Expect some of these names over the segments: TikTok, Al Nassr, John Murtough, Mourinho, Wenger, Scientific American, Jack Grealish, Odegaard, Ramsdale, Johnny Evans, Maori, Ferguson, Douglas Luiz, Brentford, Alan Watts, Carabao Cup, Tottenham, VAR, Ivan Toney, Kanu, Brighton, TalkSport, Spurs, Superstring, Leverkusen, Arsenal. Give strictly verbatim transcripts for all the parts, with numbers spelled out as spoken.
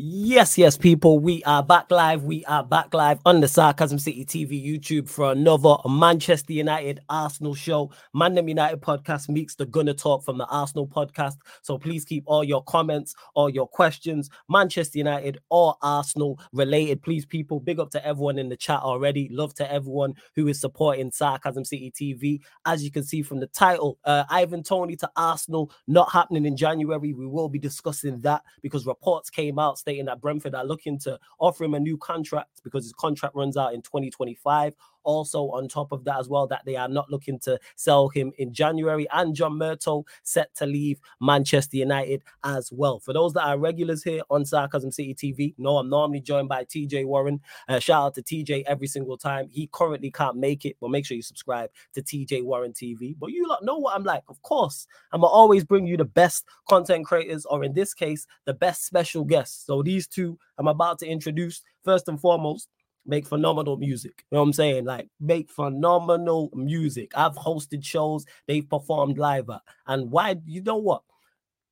Yes, yes, people, we are back live. We are back live on the Sarcasm City T V YouTube for another Manchester United Arsenal show. Man Them United podcast meets the Gunner Talk from the Arsenal podcast. So please keep all your comments, all your questions, Manchester United or Arsenal related. Please, people, big up to everyone in the chat already. Love to everyone who is supporting Sarcasm City T V. As you can see from the title, uh, Ivan Toney to Arsenal, not happening in January. We will be discussing that because reports came out stating that Brentford are looking to offer him a new contract because his contract runs out in twenty twenty-five. Also, on top of that as well, that they are not looking to sell him in January. And John Murtough set to leave Manchester United as well. For those that are regulars here on Sarcasm City T V, no, I'm normally joined by T J Warren. Uh, shout out to T J every single time. He currently can't make it, but make sure you subscribe to T J Warren T V. But you lot know what I'm like. Of course, I'm going to always bring you the best content creators, or in this case, the best special guests. So these two I'm about to introduce. First and foremost, make phenomenal music. You know what I'm saying? Like, make phenomenal music. I've hosted shows they've performed live at. And why, you know what?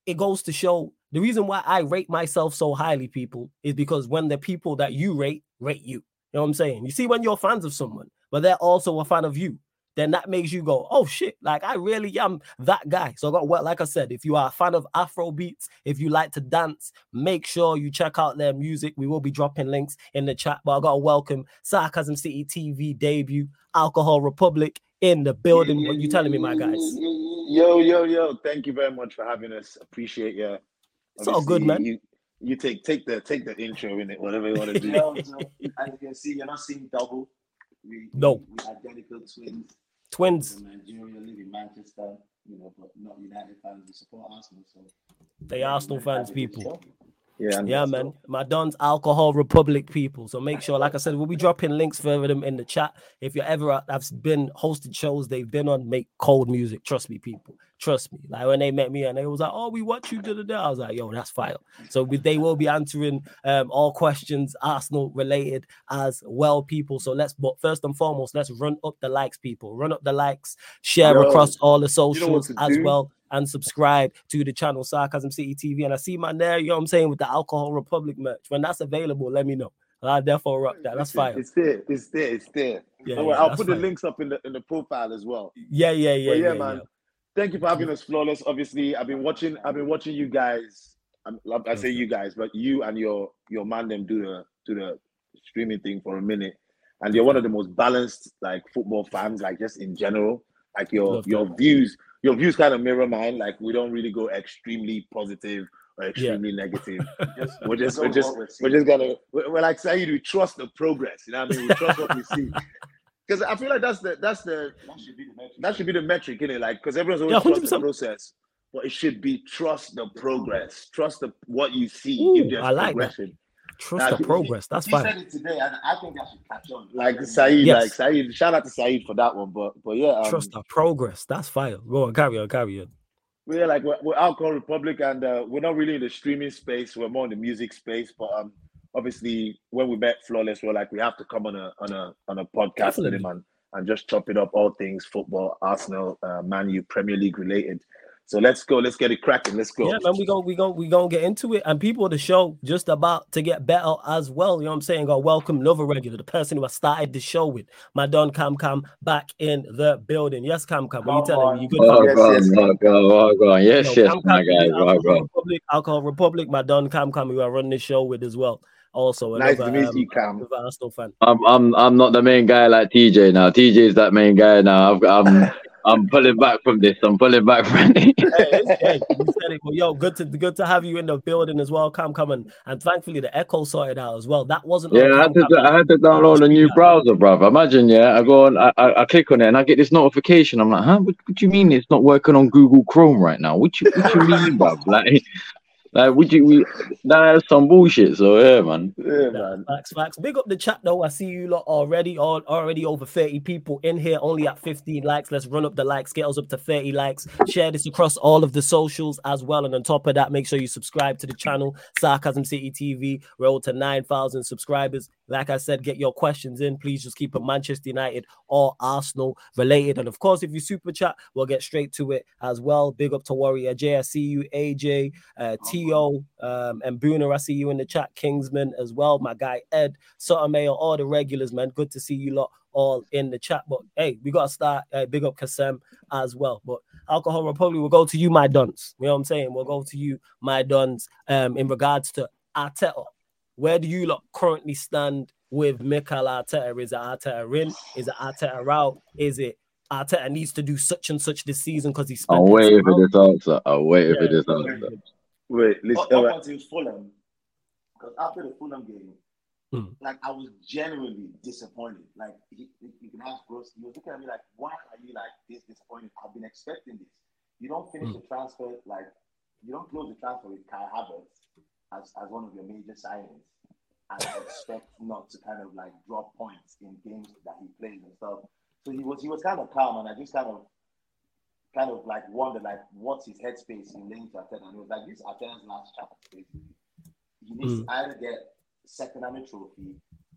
It goes to show, the reason why I rate myself so highly, people, is because when the people that you rate, rate you. You know what I'm saying? You see, when you're fans of someone, but they're also a fan of you, then that makes you go, oh shit, like I really am that guy. So I got, well, like I said, if you are a fan of Afro beats, if you like to dance, make sure you check out their music. We will be dropping links in the chat, but I got to welcome Sarcasm City T V debut, Alcohol Republic in the building. What you telling me, my guys? Yo, yo, yo, thank you very much for having us. Appreciate you. Obviously, it's all good, man. You, you take take the, take the intro in it, whatever you want to do. No, no. As you can see, you're not seeing double. We, no. We're identical twins. Twins. Nigeria, live in Manchester, you know, but not United fans. We support Arsenal, so they Arsenal fans, people. Yeah, yeah, man. My Don's Alcohol Republic people. So make sure, like I said, we'll be dropping links for them in the chat. If you're ever, I've been hosted shows they've been on, make cold music. Trust me, people. Trust me. Like when they met me and they was like, "Oh, we watch you." Da, da, da. I was like, "Yo, that's fire." So we, they will be answering um, all questions Arsenal related as well, people. So let's, but first and foremost, let's run up the likes, people. Run up the likes, share Yo, across all the socials, you know, as do. well. And subscribe to the channel Sarcasm City T V. And I see my there, you know what I'm saying, with the Alcohol Republic merch. When that's available, let me know. I'll therefore rock that. That's fire. It's there. It's there. It's there. Yeah, yeah, I'll put fine. the links up in the in the profile as well. Yeah, yeah, yeah. But yeah, yeah, man. Yeah. Thank you for having us, Flawless. Obviously, I've been watching. I've been watching you guys. I'm, I say you guys, but you and your your man them do the do the streaming thing for a minute. And you're one of the most balanced like football fans, like just in general. Like your Love your that. views. Your views kind of mirror mine. Like we don't really go extremely positive or extremely yeah. negative. Just, we're just, we're just, we're just gonna. We're, we're like saying we trust the progress. You know what I mean? We trust what we see. Because I feel like that's the that's the that should be the metric. That should be the metric, isn't it? Like because everyone's always yeah, trust the process, but it should be trust the progress, trust the what you see. Ooh, if there's I like progression. That. Trust now, the progress. That's fine. He said it today, and I think I should catch on. Like Saeed, yes. like Saeed. Shout out to Saeed for that one, but but yeah. Um, Trust the progress. That's fire. Go on, carry on, carry on. We're like we're, we're Alcohol Republic, and uh, we're not really in the streaming space. We're more in the music space. But um, obviously, when we met Flawless, we're like we have to come on a on a on a podcast with him and, and just chop it up, all things football, Arsenal, uh, Man U, Premier League related. So let's go. Let's get it cracking. Let's go. Yeah, man, we go, we go, we gonna get into it. And people of the show just about to get better as well. You know what I'm saying? Got welcome another regular, the person who I started the show with, my Don Cam Cam, back in the building. Yes, Cam Cam, what are you telling me? You good? Oh, yes, God, yes, God, God, God. Yes, so, yes, Cam, my guys. Alcohol God. Republic, Alcohol Republic, my Don Cam Cam, who I run this show with as well. Also, nice another, to meet um, you, Cam. Arsenal fan. I'm, I'm, I'm not the main guy like T J now. T J is that main guy now. I've, I'm. I'm pulling back from this. I'm pulling back from this. Hey, hey, yo, good to good to have you in the building as well. Come, come and and thankfully the echo sorted out as well. That wasn't. Yeah, I had to do, I had to download a new browser, brother. Imagine, yeah, I go on, I, I I click on it and I get this notification. I'm like, huh? What, what do you mean it's not working on Google Chrome right now? What you what you mean, bruv? Like. Like, would you, we, that is some bullshit, so yeah, man. Yeah, man. Facts, facts. Big up the chat, though. I see you lot already, all, already over thirty people in here, only at fifteen likes. Let's run up the likes, get us up to thirty likes. Share this across all of the socials as well. And on top of that, make sure you subscribe to the channel, Sarcasm City T V. Road to nine thousand subscribers. Like I said, get your questions in. Please just keep it Manchester United or Arsenal related. And of course, if you super chat, we'll get straight to it as well. Big up to Warrior J. I see you, A J, uh, T. Theo, um, and Booner, I see you in the chat. Kingsman as well. My guy Ed, Sotomayor, all the regulars, man. Good to see you lot all in the chat. But hey, we got to start. Uh, big up Kasem as well. But Alcohol Republic, we'll go to you, my duns. You know what I'm saying? We'll go to you, my duns, um, in regards to Arteta. Where do you lot currently stand with Mikel Arteta? Is it Arteta in? Is it Arteta out? Is it Arteta needs to do such and such this season because he's... I'm waiting for this answer. I'm waiting yeah, for this answer. Wait, listen. Up, up until Fulham, because after the Fulham game, hmm. like, I was genuinely disappointed. Like, he, you can ask Gross, he was looking at me like, why are you like this disappointed? I've been expecting this. You don't finish hmm. the transfer, like, you don't close the transfer with Kai Havertz as, as one of your major signings. And expect not to kind of like drop points in games that he plays and stuff. So he was he was kind of calm, and I just kind of kind of like wondered like what's his headspace in linked to Arteta. And he was like, this is Arteta's last chapter, basically. He needs mm. to either get second hand a trophy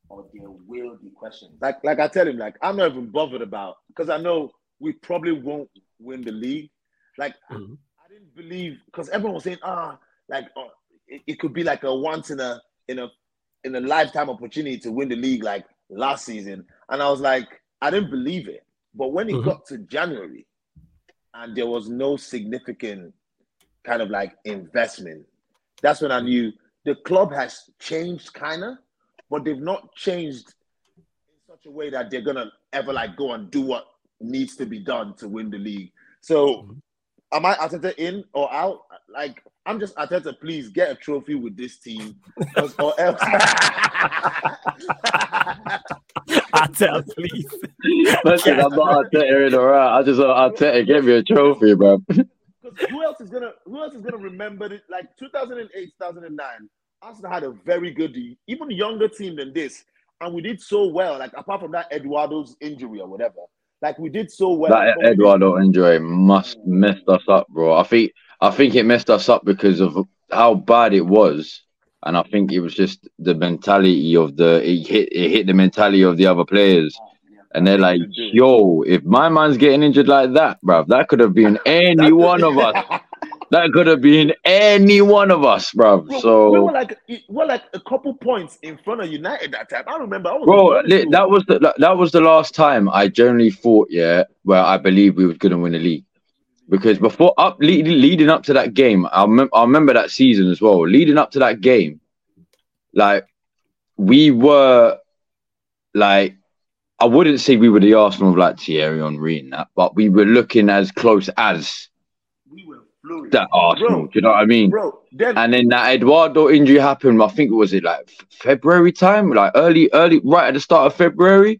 or there will be questions. Like like I tell him, like, I'm not even bothered about, because I know we probably won't win the league. Like mm. I didn't believe, because everyone was saying, ah, like oh, it, it could be like a once in a in a in a lifetime opportunity to win the league like last season. And I was like, I didn't believe it. But when it mm-hmm. got to January and there was no significant kind of like investment, that's when I knew the club has changed kind of, but they've not changed in such a way that they're going to ever like go and do what needs to be done to win the league. So mm-hmm. am I Arteta in or out? Like, I'm just Arteta, please get a trophy with this team. Or else... Arteta, please. Listen, I'm not Arteta in or out. I just want Arteta, give me a trophy, bro. Who else is gonna who else is gonna remember it? Like two thousand eight, two thousand nine, Arsenal had a very good, even younger team than this, and we did so well. Like, apart from that Eduardo's injury or whatever. Like, we did so well. That Eduardo we... injury must messed us up, bro. I think I think it messed us up because of how bad it was, and I think it was just the mentality of the it hit it hit the mentality of the other players, and they're like, "Yo, if my man's getting injured like that, bro, that could have been any one of us. That could have been any one of us, bro." Bro, so we were like we were like a couple points in front of United that time. I remember. I was bro, li- that was the that was the last time I generally thought, yeah, where I believed we were going to win the league, because before up lead, leading up to that game, I mem- I remember that season as well. Leading up to that game, like we were, like I wouldn't say we were the Arsenal of like Thierry Henry and that, but we were looking as close as we were. That Arsenal, bro, do you know what I mean? Bro, then, and then that Eduardo injury happened. I think it was it like February time, like early, early, right at the start of February,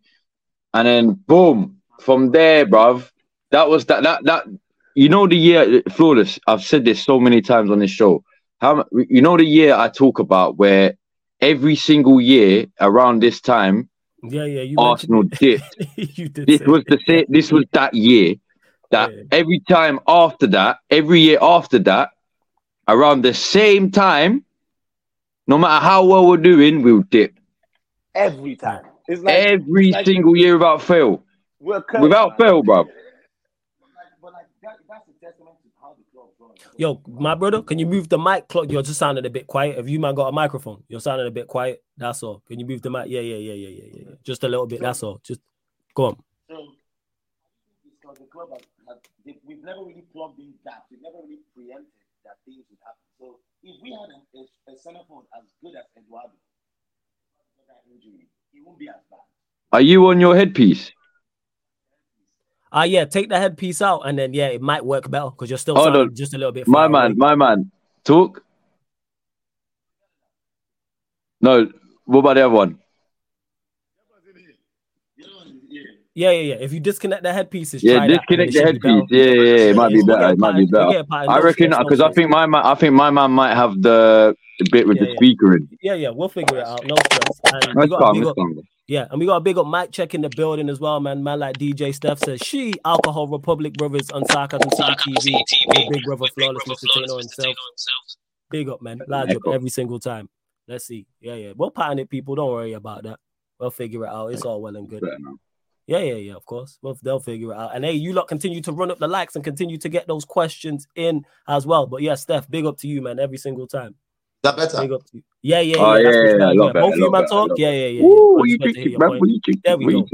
and then boom, from there, bruv. That was that that that. You know the year flawless. I've said this so many times on this show. How you know the year I talk about where every single year around this time, yeah, yeah, you Arsenal dipped. you did this was it. the this was that year. That yeah. every time after that, every year after that, around the same time, no matter how well we're doing, we'll dip. Every time. It's like, every like, single year without fail. Cursed, without man. fail, bro. But like, but like that, that's a testament to how the club runs. Yo, my brother, can you move the mic? Clock? You're just sounding a bit quiet. Have you, man, got a microphone? You're sounding a bit quiet. That's all. Can you move the mic? Yeah, yeah, yeah, yeah, yeah, yeah. Just a little bit. That's all. Just go on. Um, the club has, has, they, we've never really plugged in gaps. We've never really preempted that things would happen. So if we had a, a, a centre forward as good as Eduardo, that injury, it won't be as bad. Are you on your headpiece? Ah, uh, yeah. Take the headpiece out, and then yeah, it might work better because you're still oh, no. just a little bit. My man, away. my man, talk. No, what about the other one? Yeah, yeah, yeah. If you disconnect the headpieces, yeah, disconnect the headpiece. Yeah, yeah, yeah, it might be better. It might be better. I reckon because I think my man, I think my man might have the bit with the speaker in. Yeah, yeah, we'll figure it out. No stress. Yeah, and we got a big up mic check in the building as well, man. Man, like D J Steph says, she Alcohol Republic brothers on Sarcasm City T V. Big brother Flawless Mister Tino himself. Big up, man. Large up every single time. Let's see. Yeah, yeah. We'll pattern it, people. Don't worry about that. We'll figure it out. It's all well and good. Yeah, yeah, yeah, of course. Well, they'll figure it out. And hey, you lot continue to run up the likes and continue to get those questions in as well. But yeah, Steph, big up to you, man, every single time. Is that better? Big up to you. Yeah, yeah, yeah. Oh, yeah, yeah, yeah, yeah. Both you, man, talk. Yeah, yeah, yeah. Ooh, you drinking, man? What you drinking? There we go.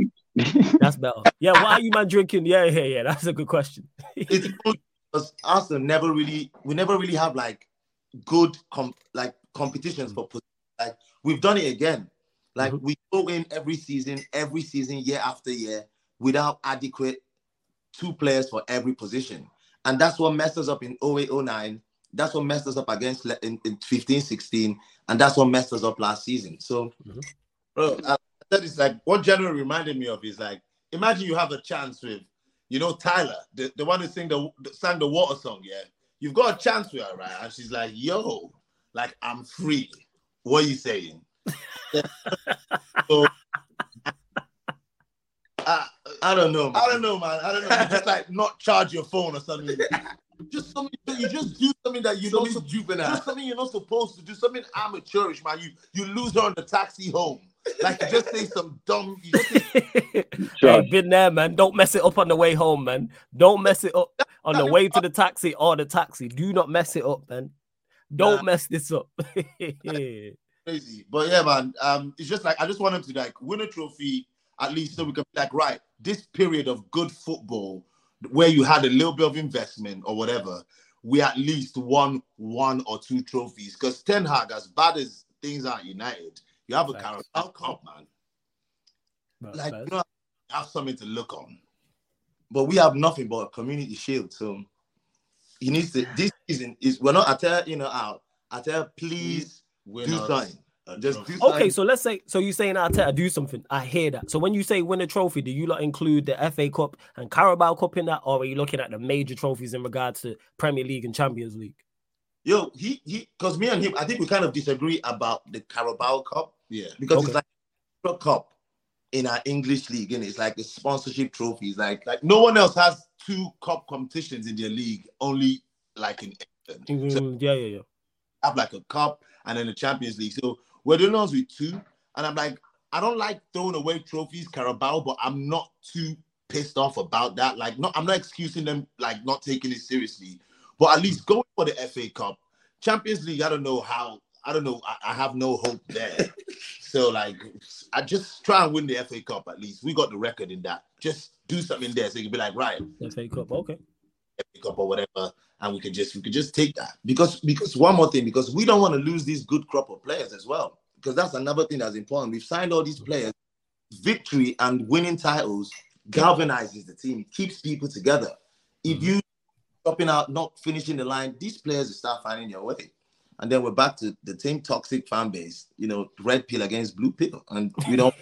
That's better. Yeah, why are you, man, drinking? Yeah, yeah, yeah. That's a good question. It's good because Arsenal never really, we never really have like good comp like competitions for position. Like we've done it again. Like mm-hmm. we go in every season, every season, year after year, without adequate two players for every position, and that's what messed us up in oh eight oh nine. That's what messed us up against in fifteen sixteen, and that's what messed us up last season. So, mm-hmm. bro, I, that is like what General reminded me of is like imagine you have a chance with, you know, Tyler, the, the one who sang the sang the water song. Yeah, you've got a chance with her, right? And she's like, "Yo, like I'm free. What are you saying?" So, I, I don't know. Man. I don't know, man. I don't know. You just like not charge your phone or something. Just something that you just do something that you don't juvenile. Just something you're not supposed to do. Something amateurish, man. You you lose her on the taxi home. Like you just say some dumb. You just say... I've been there, man. Don't mess it up on the way home, man. Don't mess it up on the way to the taxi or the taxi. Do not mess it up, man. Don't nah. mess this up. Crazy, but yeah, man. Um, it's just like I just want him to like win a trophy at least, so we can be like, right, this period of good football where you had a little bit of investment or whatever, we at least won one or two trophies. Because Ten Hag, as bad as things are at United, you have a Carabao Cup, man. That's like, you know, you have something to look on, but we have nothing but a community shield. So he needs to. This season is we're not. I tell you know out. I tell please. Win do something. Just do something. Okay, so let's say, so you're saying Arteta, do something. I hear that. So when you say win a trophy, do you lot include the F A Cup and Carabao Cup in that, or are you looking at the major trophies in regards to Premier League and Champions League? Yo, he, he, because me and him, I think we kind of disagree about the Carabao Cup. Yeah. Because okay. it's like a cup in our English league, and it's like a sponsorship trophy. It's like, like no one else has two cup competitions in their league, only like in England. Mm, so, yeah, yeah, yeah. Have like a cup and then the Champions League. So we're doing those with two. And I'm like, I don't like throwing away trophies, Carabao, but I'm not too pissed off about that. Like, no, I'm not excusing them, like, not taking it seriously. But at least going for the F A Cup. Champions League, I don't know how. I don't know. I, I have no hope there. So, like, I just try and win the F A Cup at least. We got the record in that. Just do something there so you can be like, right. F A Cup, okay. F A Cup or whatever. And we could just we could just take that because because one more thing, because we don't want to lose this good crop of players as well, because that's another thing that's important. We've signed all these players. Victory and winning titles galvanizes the team. It keeps people together. If you dropping out, not finishing the line, these players will start finding their way. And then we're back to the same toxic fan base, you know, red pill against blue pill. And we don't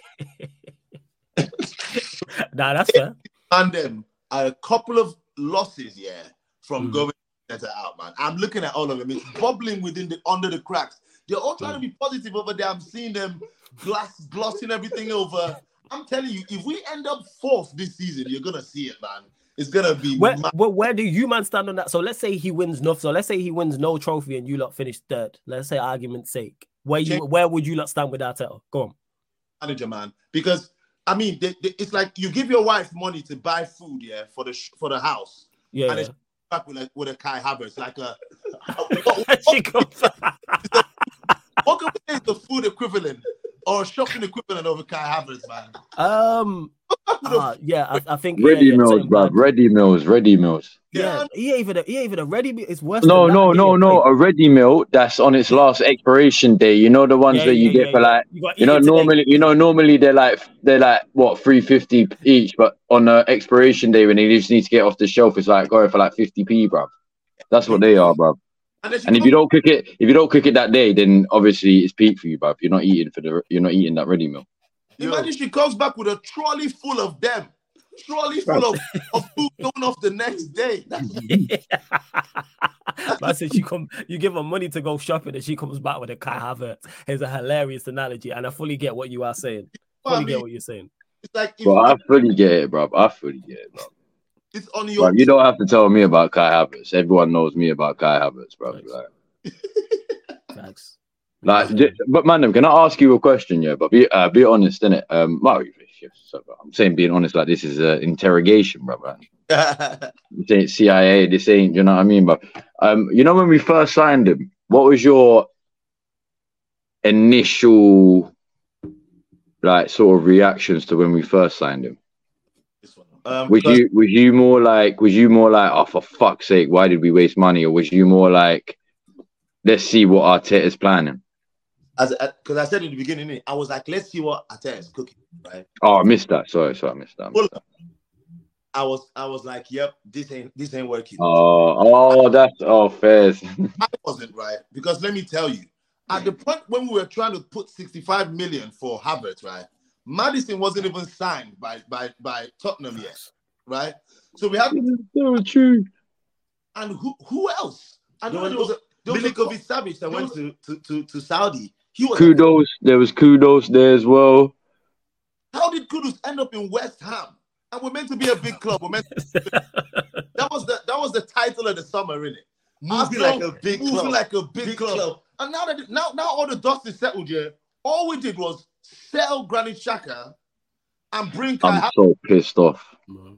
nah, that's fair. And then a couple of losses, yeah, from mm. going better out, man. I'm looking at all of them. It's bubbling within the under the cracks. They're all trying to be positive over there. I'm seeing them glass glossing everything over. I'm telling you, if we end up fourth this season, you're gonna see it, man. It's gonna be. Where, where, where do you man stand on that? So let's say he wins nothing. So let's say he wins no trophy and you lot finish third. Let's say argument's sake. Where you Change. where would you lot stand with Arteta? Go on, manager, man. Because I mean, they, they, it's like you give your wife money to buy food, yeah, for the for the house, yeah. And yeah. With a, with a Kai Havertz, like a what could we say is the food equivalent or shopping equivalent over Kai Havertz, man? Um, uh, yeah, I, I think ready yeah, meals, yeah, bro. Ready meals, ready meals. Yeah, yeah. He even a, he even a ready meal. It's worse. No, than no, that, no, no. Play. A ready meal that's on its last expiration day. You know the ones yeah, that you yeah, get yeah, for yeah. like you, you know normally you know normally they're like they're like what three fifty each, but on the expiration day when they just need to get off the shelf, it's like going for like fifty p, bro. That's what they are, bro. And, and if you don't cook it, if you don't cook it that day, then obviously it's peak for you, bro. You're not eating for the you're not eating that ready meal. Imagine she comes back with a trolley full of them. Trolley full of, of food going off the next day. I said, you come, you give her money to go shopping, and she comes back with a Kai Havertz. It's a hilarious analogy, and I fully get what you are saying. Fully I mean, get what you're saying. It's like, bro, I fully get it, bro. I fully get it, bro. It's on your. Bro, you don't have to tell me about Kai Havertz. Everyone knows me about Kai Havertz, bro. Thanks. Like, Thanks. like Thanks. Just, but man, can I ask you a question? Yeah, but be uh, be honest, innit? Um, Mark, championships. So I'm saying, being honest, like, this is an interrogation, brother. This ain't C I A, this ain't, you know what I mean? But um, you know, when we first signed him, what was your initial, like, sort of reactions to when we first signed him? Um, was you was you more like was you more like oh, for fuck's sake, why did we waste money? Or was you more like, let's see what Arteta's planning? As because I said in the beginning, I was like, let's see what Arteta's cooking, right? Oh, I missed that. Sorry, sorry, I missed that. I, missed that. I was I was like, yep, this ain't this ain't working. Oh, oh, that's all fair. I wasn't right, because let me tell you, at the point when we were trying to put sixty-five million for Havertz, right? Madison wasn't even signed by by by Tottenham yet, right? So we have so true. And who who else? I know there was Milinkovic Savic that went to, to to to Saudi. He was Kudos. There was Kudos there as well. How did Kudos end up in West Ham? And we're meant to be a big club. We're meant to be that was the that was the title of the summer, really. Moving like a big moving club. like a big, big club. club. And now that now now all the dust is settled here. All we did was sell Granit Xhaka and bring Kai. I'm so pissed off mm-hmm.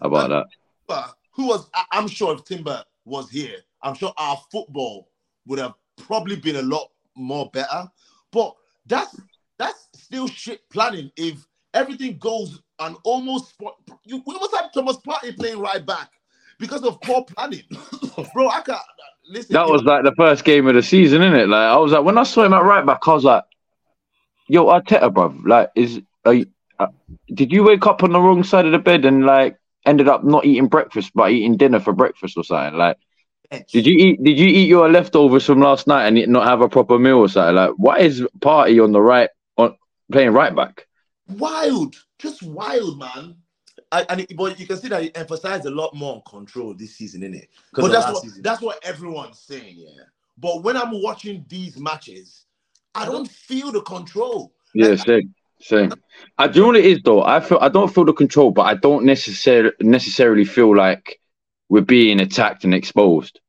about and that. Who was? I'm sure if Timber was here, I'm sure our football would have probably been a lot more better. But that's that's still shit planning. If everything goes and almost, you we almost had Thomas Partey playing right back because of poor planning, bro. I can't listen. That was like the first game of the season, innit? Like I was like, when I saw him at right back, I was like, yo, Arteta, bro, like, is are you, uh, did you wake up on the wrong side of the bed and like ended up not eating breakfast but eating dinner for breakfast or something? Like, did you eat? Did you eat your leftovers from last night and not have a proper meal or something? Like, why is Partey on the right on playing right back? Wild, just wild, man. I, and it, but you can see that he emphasized a lot more on control this season, innit? But that's what season. that's what everyone's saying, yeah. But when I'm watching these matches, I don't feel the control. Yeah, same, same. I do you know what it is though. I feel I don't feel the control, but I don't necessarily necessarily feel like we're being attacked and exposed.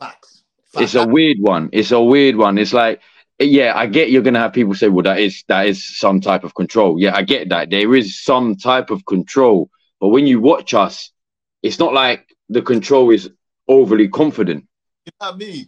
Facts. Facts. It's a weird one. It's a weird one. It's like, yeah, I get you're gonna have people say, well, that is that is some type of control. Yeah, I get that. There is some type of control, but when you watch us, it's not like the control is overly confident. You know what I mean?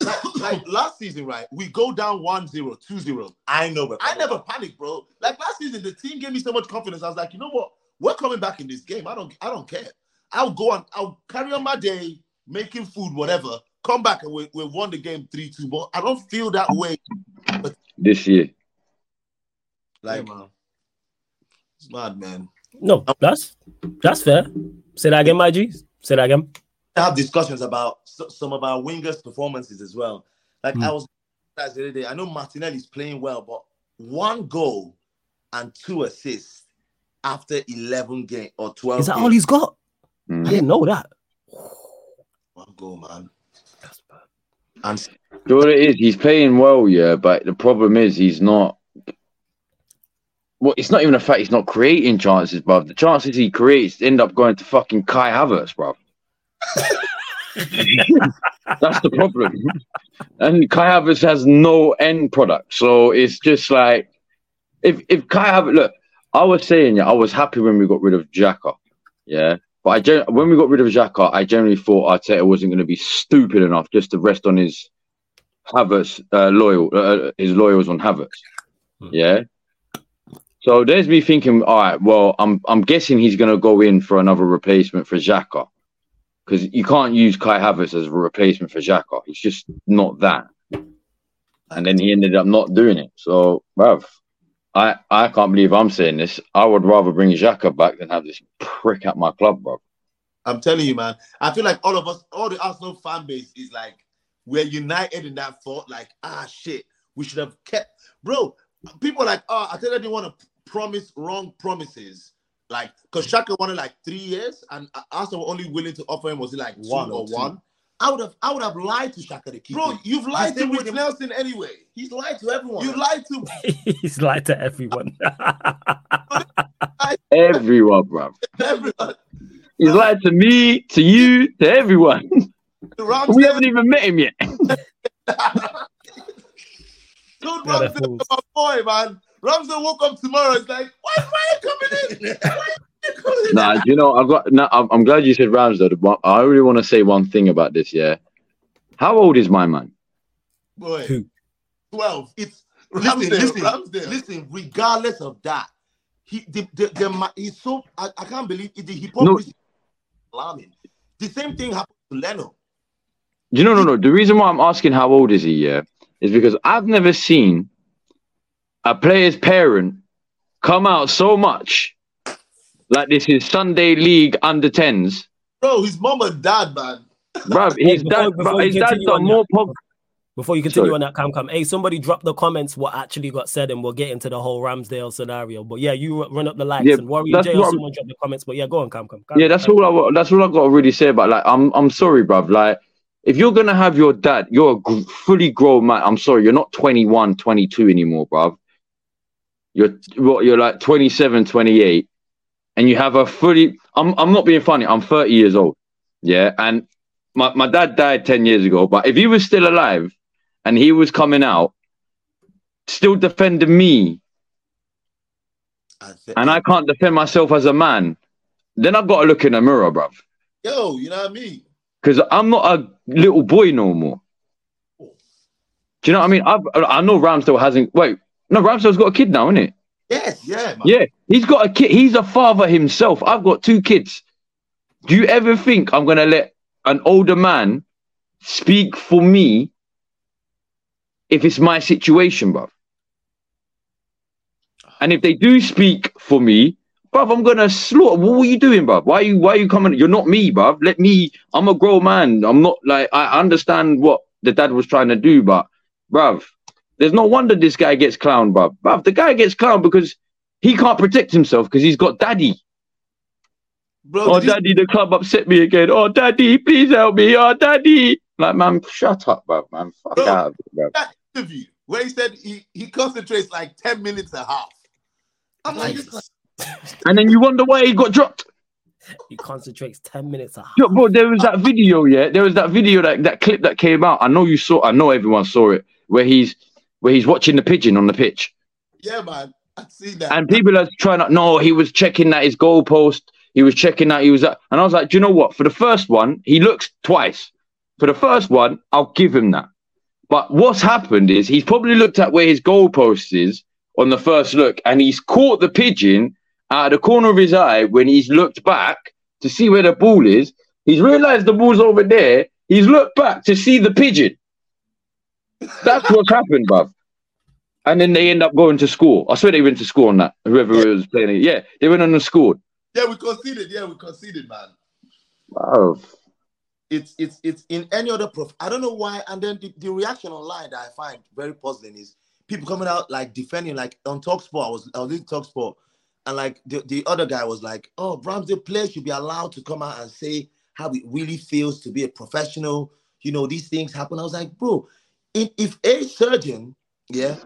Like, like last season, right? We go down one zero, two zero. I know, but I never panicked, bro. Like last season, the team gave me so much confidence. I was like, you know what? We're coming back in this game. I don't, I don't care. I'll go on. I'll carry on my day, making food, whatever. Come back and we we won the game three two. But I don't feel that way. But this year, like, yeah, man, it's mad, man. No, that's that's fair. Say that again, my G. Say that again. Have discussions about some of our wingers' performances as well. Like mm. I was the other day, I know Martinelli's playing well, but one goal and two assists after eleven games or twelve. Is that games. all he's got? Mm. I didn't know that. One goal, man. That's bad. And you know what it is, he's playing well, yeah, but the problem is he's not. Well, it's not even a fact he's not creating chances, bruv. The chances he creates end up going to fucking Kai Havertz, bruv. That's the problem, and Kai Havertz has no end product, so it's just like if if Kai Havertz. Look, I was saying, yeah, I was happy when we got rid of Xhaka, yeah, but I gen- when we got rid of Xhaka, I generally thought Arteta wasn't going to be stupid enough just to rest on his Havertz uh, loyal uh, his loyals on Havertz, hmm. yeah. So there's me thinking, all right, well, I'm I'm guessing he's going to go in for another replacement for Xhaka. Because you can't use Kai Havertz as a replacement for Xhaka. He's just not that. And then he ended up not doing it. So, bruv, I, I can't believe I'm saying this. I would rather bring Xhaka back than have this prick at my club, bruv. I'm telling you, man. I feel like all of us, all the Arsenal fan base is like, we're united in that thought. Like, ah, shit, we should have kept... Bro, people are like, oh, I think I didn't want to promise wrong promises. Like, because Xhaka wanted like three years, and Arsenal were only willing to offer him was it like one two or two. one? I would have, I would have lied to Xhaka to keep Bro, him. You've lied to Reiss Nelson anyway. He's lied to everyone. You lied to. He's lied to everyone. everyone, bro. Everyone. He's lied to me, to you, to everyone. To we haven't even met him yet. Good Ramsdale, my boy, man. Ramsdale woke up tomorrow. It's like. What? Why are you coming in? Why are you coming in? Nah, you know, I've got. No, I'm glad you said Ramsdale. I really want to say one thing about this. Yeah, how old is my man? Boy, who? twelve. It's Ramsdale, listen, listen, Ramsdale. listen. Regardless of that, he, the, the, the, he's so. I, I can't believe it, the hypocrisy. No. Alarming. The same thing happened to Leno. You know, no, no. The reason why I'm asking how old is he, yeah, is because I've never seen a player's parent come out so much like this is Sunday League under tens. Bro, his mom and dad, man. Bro, his dad, bro, his dad's got more pop. Before you continue Sorry. on that, Cam Cam, hey, somebody drop the comments what actually got said and we'll get into the whole Ramsdale scenario. But yeah, you run up the likes yeah, and Warrior J or someone drop the comments. But yeah, go on, Cam Cam. Cam yeah, that's Cam. all I that's all I got to really say about like I'm I'm sorry, bruv. Like, if you're gonna have your dad, you're a g- fully grown man. I'm sorry, you're not twenty-one, twenty-two anymore, bruv. You're what you're like twenty-seven, twenty-eight, and you have a fully I'm I'm not being funny, I'm thirty years old. Yeah, and my, my dad died ten years ago, but if he was still alive. And he was coming out, still defending me. I and I can't defend myself as a man. Then I've got to look in the mirror, bruv. Yo, you know what I mean? Because I'm not a little boy no more. Do you know what I mean? I've, I know Ramsdale hasn't... Wait, no, Ramsdale's got a kid now, isn't it? Yes, yeah. Man. Yeah, he's got a kid. He's a father himself. I've got two kids. Do you ever think I'm going to let an older man speak for me if it's my situation, bruv? And if they do speak for me, bruv, I'm going to slaughter. What were you doing, bruv? Why are you, why are you coming? You're not me, bruv. Let me, I'm a grown man. I'm not like, I understand what the dad was trying to do, but bruv, there's no wonder this guy gets clowned, bruv. Bruv, the guy gets clowned because he can't protect himself because he's got daddy. Bro, oh, daddy, this... the club upset me again. Oh, daddy, please help me. Oh, daddy. Like, man, shut up, bruv, man. Fuck bro, out of it, bruv. That interview where he said he, he concentrates like ten minutes a half. I'm nice. like, and then you wonder why he got dropped. He concentrates ten minutes a half. Yo, bro, there was that video, yeah? There was that video, that, that clip that came out. I know you saw I know everyone saw it, where he's where he's watching the pigeon on the pitch. Yeah, man. I've seen that. And people are trying to, no, he was checking that his goalpost. He was checking that he was at, and I was like, do you know what? For the first one, he looks twice. For the first one, I'll give him that. But what's happened is he's probably looked at where his goalpost is on the first look, and he's caught the pigeon out of the corner of his eye when he's looked back to see where the ball is. He's realised the ball's over there. He's looked back to see the pigeon. That's what's happened, bruv. And then they end up going to score. I swear they went to score on that, whoever yeah. was playing it. Yeah, they went on and scored. Yeah, we conceded. Yeah, we conceded, man. Wow. It's it's it's in any other prof. I don't know why. And then the, the reaction online that I find very puzzling is people coming out like defending, like on TalkSport. I was I was in TalkSport, and like the, the other guy was like, "Oh, Ramsdale players should be allowed to come out and say how it really feels to be a professional. You know, these things happen." I was like, "Bro, if, if a surgeon, yeah,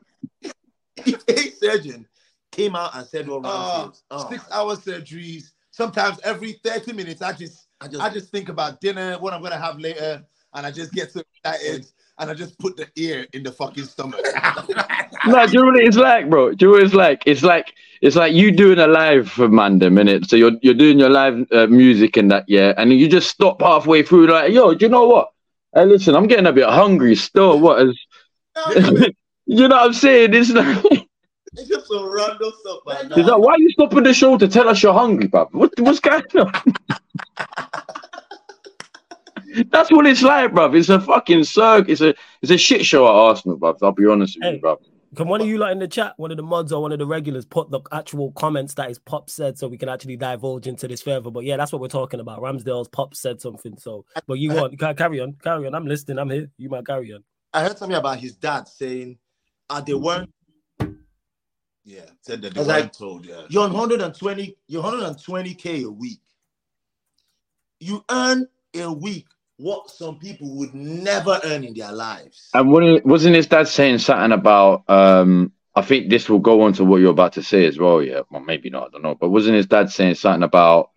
if a surgeon came out and said, well, uh, oh, six-hour surgeries." Sometimes every thirty minutes, I just, I just I just think about dinner, what I'm going to have later, and I just get so excited, and I just put the ear in the fucking stomach. No, do you know what it's like, bro? Do you know what it's like? It's like, it's like you doing a live for Mandem, innit? So you're, you're doing your live uh, music and that, yeah, and you just stop halfway through, like, yo, do you know what? Hey, listen, I'm getting a bit hungry still, what is... You know what I'm saying? It's like... It's just so random stuff, man. Like, why are you stopping the show to tell us you're hungry, bruv? What, what's going on? That's what it's like, bruv. It's a fucking circ. It's a it's a shit show at Arsenal, bruv. I'll be honest with hey, you, bruv. Can one of you, like, in the chat, one of the mods or one of the regulars, put the actual comments that his pop said so we can actually divulge into this further? But yeah, that's what we're talking about. Ramsdale's pop said something. So, but you want carry on, carry on. I'm listening. I'm here. You might carry on. I heard something about his dad saying, "Are they weren't." Yeah, said that they like, told, yeah. You're on one hundred twenty, you're one hundred twenty K a week. You earn a week what some people would never earn in their lives. And wasn't his dad saying something about, um, I think this will go on to what you're about to say as well, yeah, well, maybe not, I don't know, but wasn't his dad saying something about,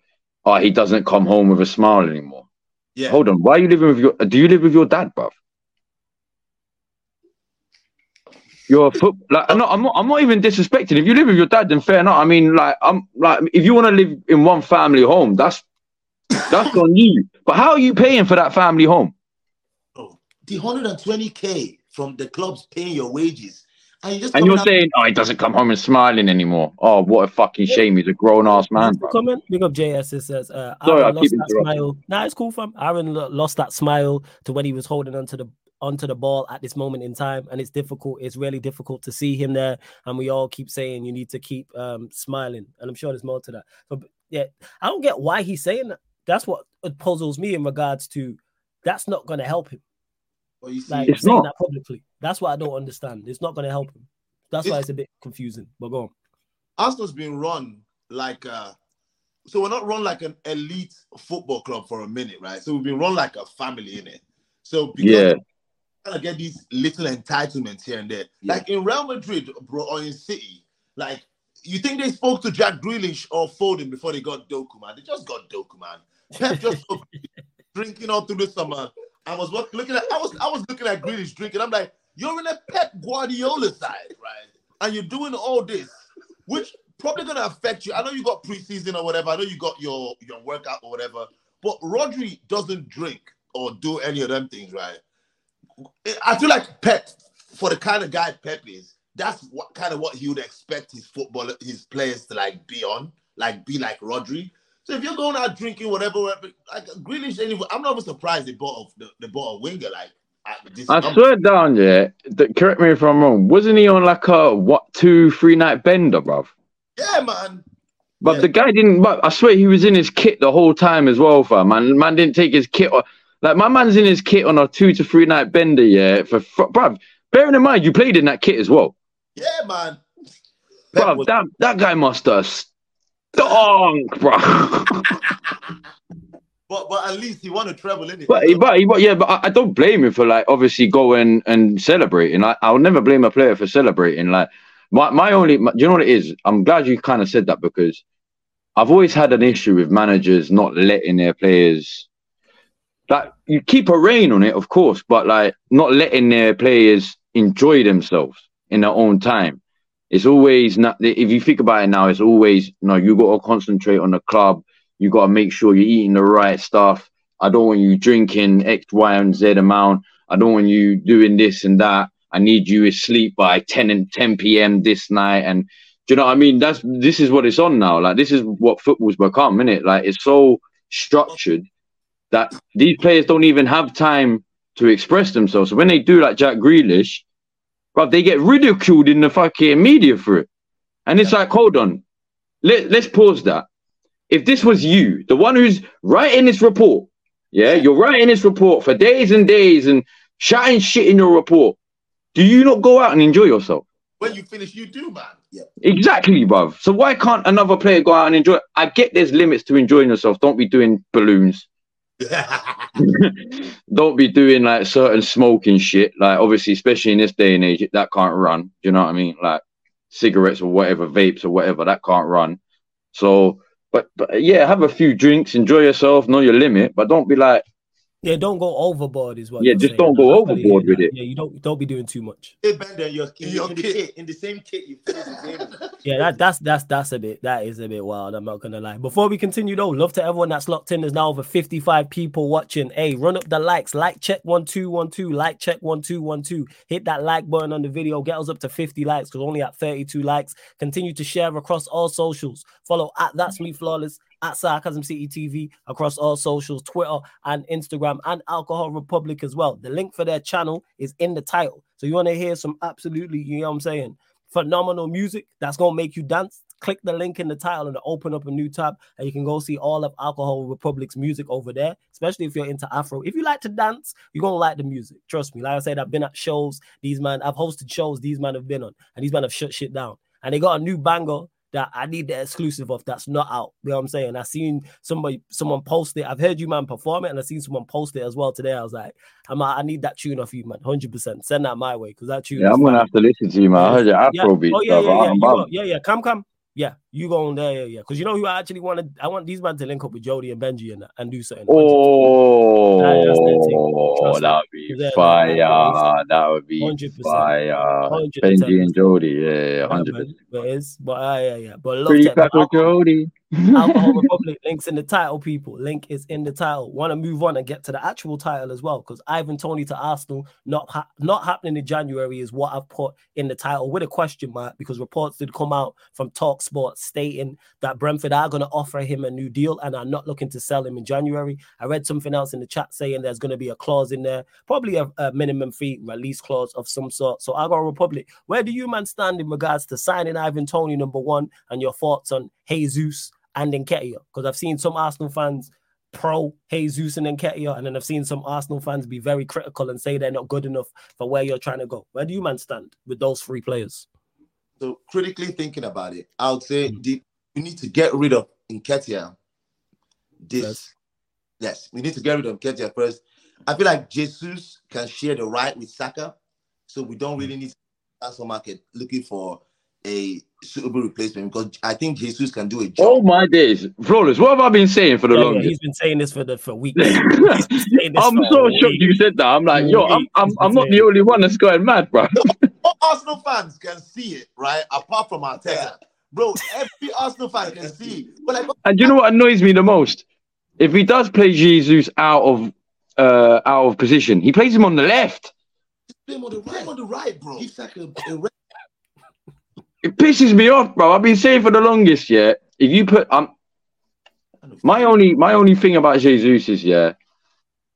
oh, he doesn't come home with a smile anymore? Yeah. Hold on, why are you living with your, do you live with your dad, bruv? You're a foot. Like, I'm not. I'm not. I'm not even disrespecting. If you live with your dad, then fair enough. I mean, like, I'm like, if you want to live in one family home, that's that's on you. But how are you paying for that family home? Oh, the one hundred twenty K from the club's paying your wages, and you just and you're saying, oh, he doesn't come home and smiling anymore. Oh, what a fucking shame! He's a grown ass man. Comment. Big up J S. It says, uh, sorry, I keep interrupting. Nah, it's cool, fam. Aaron lost that smile to when he was holding onto the. onto the ball at this moment in time, and it's difficult. It's really difficult to see him there, and we all keep saying you need to keep um, smiling, and I'm sure there's more to that. But yeah, I don't get why he's saying that. That's what puzzles me in regards to that's not going to help him. Well, you see, like, it's saying not. That publicly. That's what I don't understand. It's not going to help him. That's it's, why it's a bit confusing. But go on. Arsenal's been run like a... So we're not run like an elite football club for a minute, right? So we've been run like a family, innit? So because... Yeah. To get these little entitlements here and there, yeah. Like in Real Madrid, bro, or in City. Like, you think they spoke to Jack Grealish or Foden before they got Doku, man? They just got Doku, man. Pep just drinking all through the summer. I was what, looking at, I was, I was looking at Grealish drinking. I'm like, you're in a Pep Guardiola side, right? And you're doing all this, which probably gonna affect you. I know you got preseason or whatever. I know you got your your workout or whatever. But Rodri doesn't drink or do any of them things, right? I feel like Pep, for the kind of guy Pep is, that's what kind of what he would expect his football, his players to like be on, like be like Rodri. So if you're going out drinking whatever, whatever like Grealish, anyway, I'm not even surprised they bought a, they bought a winger like. This I number. Swear down, yeah. That, correct me if I'm wrong. Wasn't he on like a what two three night bender, bruv? Yeah, man. But yeah. The guy didn't. But I swear he was in his kit the whole time as well, fam. Man, man didn't take his kit off. Like, my man's in his kit on a two to three night bender, yeah. For, for bruv, bearing in mind, you played in that kit as well. Yeah, man. Bruv, was... that, that guy must have stunk, bruv. but, but at least he won a treble, innit? But, he, but, he, but, yeah, but I, I don't blame him for, like, obviously going and celebrating. I, I'll never blame a player for celebrating. Like, my, my only, my, do you know what it is? I'm glad you kind of said that because I've always had an issue with managers not letting their players. Like, you keep a rein on it, of course, but like not letting their players enjoy themselves in their own time. It's always not. If you think about it now, it's always no. You got to concentrate on the club. You got to make sure you're eating the right stuff. I don't want you drinking X, Y, and Z amount. I don't want you doing this and that. I need you to sleep by ten and ten p m this night. And do you know what I mean? That's this is what it's on now. Like this is what football's become, isn't it? Like it's so structured. That these players don't even have time to express themselves. So when they do like Jack Grealish, bruv, they get ridiculed in the fucking media for it. And it's yeah. like, hold on, Let, let's pause that. If this was you, the one who's writing this report, yeah, you're writing this report for days and days and shouting shit in your report, do you not go out and enjoy yourself? When you finish, you do, man. Yeah. Exactly, bruv. So why can't another player go out and enjoy it? I get there's limits to enjoying yourself. Don't be doing balloons. Don't be doing like certain smoking shit, like obviously especially in this day and age that can't run, do you know what I mean, like cigarettes or whatever, vapes or whatever, that can't run. So but, but yeah, have a few drinks, enjoy yourself, know your limit, but don't be like yeah don't go overboard as well. Yeah, just saying. Don't go overboard with it. Yeah, you don't don't be doing too much. Hey, Bender, you're in, your in, the kit. Kit, in the same kit you the yeah that, that's that's that's a bit that is a bit wild, I'm not gonna lie. Before we continue though, love to everyone that's locked in. There's now over fifty-five people watching. Hey, run up the likes, like check one two one two, like check one two one two, hit that like button on the video, get us up to fifty likes because only at thirty-two likes. Continue to share across all socials, follow at That's Me Flawless, at Sarcasm City T V across all socials, Twitter and Instagram, and Alcohol Republic as well. The link for their channel is in the title. So you want to hear some absolutely, you know what I'm saying, phenomenal music that's going to make you dance? Click the link in the title and open up a new tab and you can go see all of Alcohol Republic's music over there, especially if you're into Afro. If you like to dance, you're going to like the music. Trust me. Like I said, I've been at shows. These man, I've hosted shows these man have been on and these man have shut shit down. And they got a new banger that I need the exclusive of that's not out. You know what I'm saying? I seen somebody, someone post it. I've heard you, man, perform it, and I seen someone post it as well today. I was like, I'm, I need that tune off you, man, one hundred percent. Send that my way, because that tune... Yeah, I'm going to have to listen to you, man. I heard your Afrobeat. Yeah. Oh, yeah, yeah, yeah, yeah. Come, come. Yeah, you go on there, yeah, yeah. Because you know who I actually want to... I want these men to link up with Jody and Benji and, and do something. Oh, that, that would be fire. That would be fire. one hundred percent Benji and Jody, yeah, one hundred percent. Yeah, it is. But, uh, yeah, yeah. But love Pretty that. Alcohol, Jody. Alcohol Republic, link's in the title, people. Link is in the title. Want to move on and get to the actual title as well, because Ivan Toney to Arsenal, not, ha- not happening in January is what I've put in the title with a question mark, because reports did come out from Talk Sports stating that Brentford are going to offer him a new deal and are not looking to sell him in January. I read something else in the chat saying there's going to be a clause in there, probably a, a minimum fee release clause of some sort. So Alcohol Republic, where do you man stand in regards to signing Ivan Toney, number one, and your thoughts on Jesus and Nketiah? Because I've seen some Arsenal fans pro Jesus and Nketiah, and then I've seen some Arsenal fans be very critical and say they're not good enough for where you're trying to go. Where do you man stand with those three players? So critically thinking about it, I would say mm-hmm. the, we need to get rid of Nketiah. This, yes. yes, we need to get rid of Nketiah first. I feel like Jesus can share the right with Saka, so we don't really need to transfer market looking for a suitable replacement, because I think Jesus can do a job. Oh my days, Flawless, what have I been saying for the yeah, longest? Yeah, he's been saying this for the for weeks. I'm so shocked week. You said that. I'm like, yo, I'm I'm, I'm not the only one that's going mad, bro. All Arsenal fans can see it, right? Apart from Arteta, bro, every Arsenal fan can see it. But like, and you know what annoys me the most? If he does play Jesus out of uh out of position, he plays him on the left. Play him on the right, on the right, bro. He's like a, a red. It pisses me off, bro. I've been saying for the longest, yeah. If you put um, my only my only thing about Jesus is, yeah,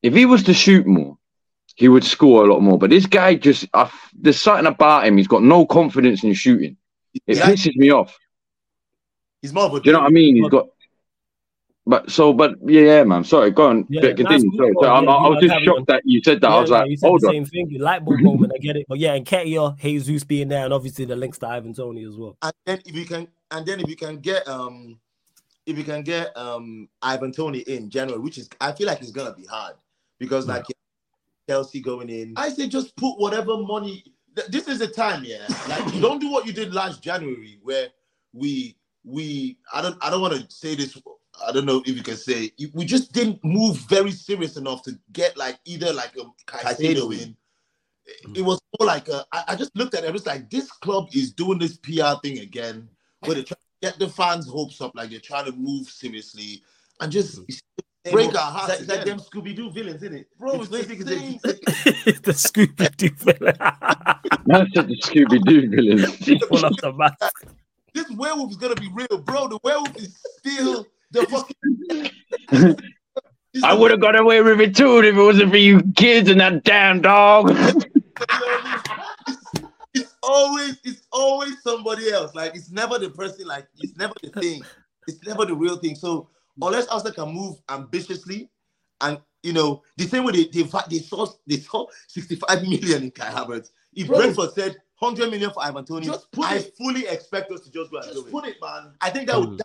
if he was to shoot more, he would score a lot more. But this guy just, I, there's something about him. He's got no confidence in shooting. It yeah. pisses me off. He's more of a. Do you know what I mean? He's got. But so, but yeah, yeah man. Sorry, go on. Yeah, continue. Sorry. So, yeah, I, I, I was just shocked on. That you said that. Yeah, I was yeah, like, you said hold the on. Same thing. You light bulb moment. I get it. But yeah, and Nketiah, Jesus being there, and obviously the links to Ivan Toney as well. And then if you can, and then if you can get, um, if you can get um Ivan Toney in January, which is, I feel like it's gonna be hard because yeah. like Chelsea going in. I say just put whatever money. Th- this is the time, yeah. Like you don't do what you did last January, where we we I don't I don't want to say this. I don't know if you can say we just didn't move very serious enough to get like either like a Caicedo in. Mm-hmm. It was more like a, I, I just looked at it. It was like this club is doing this P R thing again, where they try to get the fans' hopes up, like they're trying to move seriously and just mm-hmm. break our hearts. It's like, it's like them Scooby Doo villains, isn't it, bro? It's, it's, it's, it's, it's, it's, it's the Scooby Doo villain. That's the Scooby Doo villain. Pull up the mask. This werewolf is gonna be real, bro. The werewolf is still. The fucking... I would have got away with it too if it wasn't for you kids and that damn dog. it's, it's always, it's always somebody else. Like it's never the person. Like it's never the thing. It's never the real thing. So unless Arsenal can move ambitiously, and you know the same way they they they saw they saw sixty-five million in Kai Havertz. If Brentford said one hundred million for Ivan Toney, I it. fully expect us to just go and just do put it. it, man. I think that mm. would.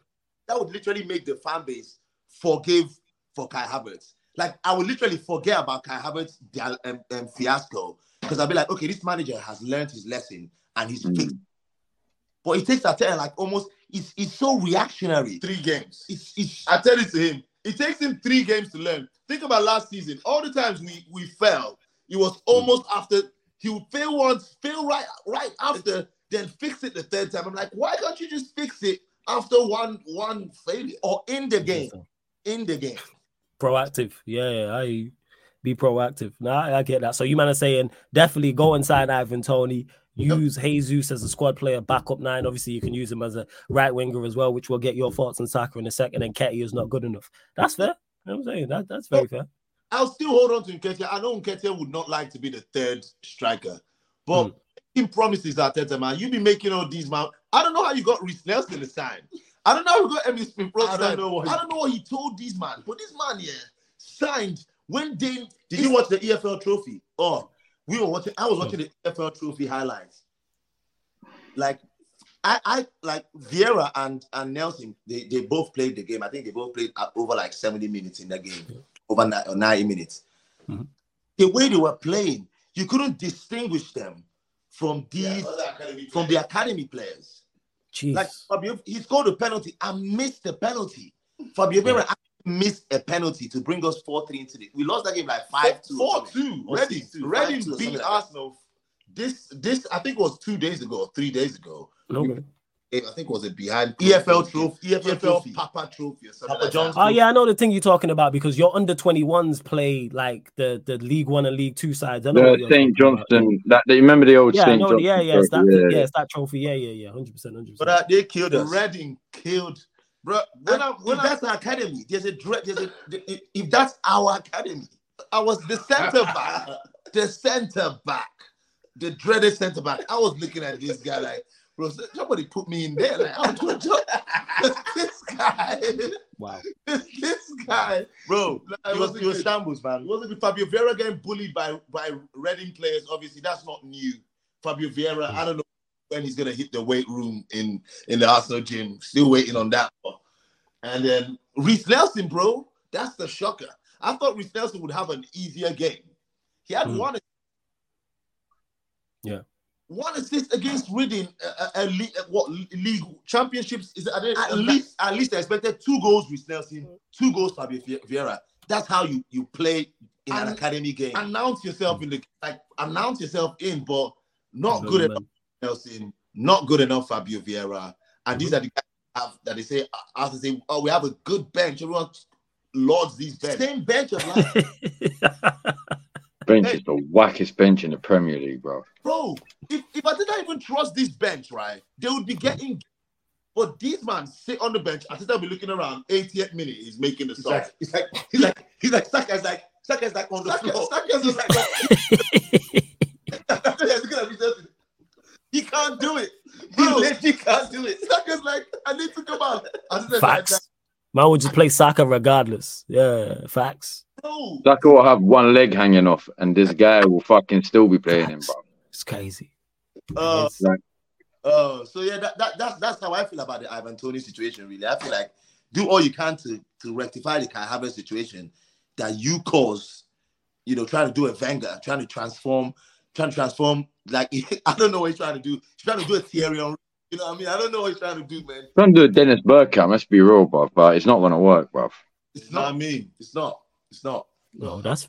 That would literally make the fan base forgive for Kai Havertz. Like, I would literally forget about Kai Havertz' um, um, fiasco because I'd be like, okay, this manager has learned his lesson and he's mm. fixed. But it takes Arteta like almost, it's, it's so reactionary. Three games. It's, it's, I tell it to him, it takes him three games to learn. Think about last season. All the times we, we fell, it was almost mm. after, he would fail once, fail right, right after, then fix it the third time. I'm like, why can't you just fix it after one one failure or in the game, in the game, proactive. Yeah, I be proactive. No, I, I get that. So you man are saying definitely go and sign Ivan Toney. Use yep. Jesus as a squad player, backup nine. Obviously, you can use him as a right winger as well, which will get your thoughts on Saka in a second. And Nketiah is not good enough. That's fair. You know what I'm saying that that's very fair. I'll still hold on to Nketiah. I know Nketiah would not like to be the third striker, but. Mm. He promises Arteta, man. You be making all these, man. I don't know how you got Reiss Nelson to sign. I don't know how you got Emily Smith. I don't know. What he... I don't know what he told these man, but this man here signed when they did. It's... you watch the E F L Trophy? Oh, we were watching. I was watching the E F L Trophy highlights. Like, I, I like Vieira and and Nelson. They they both played the game. I think they both played over like seventy minutes in that game, yeah. over ni- ninety minutes. Mm-hmm. The way they were playing, you couldn't distinguish them from these, yeah, from the academy players. Jeez. Like Fabio, he scored a penalty. I missed the penalty. Fabio Vieira missed a penalty to bring us four three into the. We lost that game like five two. four two. Reading, Reading beat Arsenal. This, this, I think, was two days ago or three days ago. Okay. I think it was a behind E F L trophy, E F L, E F L trophy. Papa trophy, or something Papa like John's. Oh yeah, I know the thing you're talking about because your under twenty-ones play like the, the League One and League Two sides. I know yeah, Saint Johnston. That they remember the old yeah, Saint Johnston. Yeah, yeah, it's that, yeah, yeah, it's that trophy. Yeah, yeah, yeah, hundred percent, hundred percent. But uh, they killed us. Reading killed, bro. When I, when that's I, our academy, there's a there's a if that's our academy, I was the centre back, the centre back, the dreaded centre back. I was looking at this guy like. Bro, somebody put me in there. Like, I'm doing this guy. Wow. This, this guy. Bro, like, it was, it was shambles, man. It wasn't Fabio Vieira getting bullied by, by Reading players. Obviously, that's not new. Fabio Vieira, mm. I don't know when he's going to hit the weight room in, in the Arsenal gym. Still waiting on that. And then Reiss Nelson, bro, that's the shocker. I thought Reiss Nelson would have an easier game. He had mm. one. Yeah. One assist against Reading, uh, uh, uh, what league championships is at uh, least at least I expected two goals with Nelson, two goals for Vieira. That's how you, you play in and an academy game. Announce yourself in the like announce yourself in, but not good enough for Nelson, not good enough for Fabio Vieira. And these are the guys that, have, that they say as they say, oh, we have a good bench. Everyone lords these bench. Same bench of life. Bench hey. is the wackest bench in the Premier League, bro. Bro, if, if I didn't even trust this bench, right, they would be getting... But these man sit on the bench, I think they'll be looking around, eightieth minute, he's making the song. He's like, he's like, he's like, Saka's like, Saka's like on the Saka, floor. Saka's like... He can't do it. Bro, he can't do it. Saka's like, I need to come out. Facts. Like, man would just play Saka regardless. Yeah, facts. No. Saka will have one leg hanging off, and this guy will fucking still be playing facts. him, bro. It's crazy. Uh, it's like... uh, so yeah, that, that that's that's how I feel about the Ivan Toney situation. Really, I feel like do all you can to to rectify the Kai Havertz situation that you cause. You know, trying to do a Wenger, trying to transform, trying to transform. Like I don't know what he's trying to do. He's trying to do a theory on. You know what I mean? I don't know what he's trying to do, man. Trying to do a Dennis Bergkamp, let's be real, bruv, but it's not going to work, bruv. It's not, I mean, it's not. It's not. No, no that's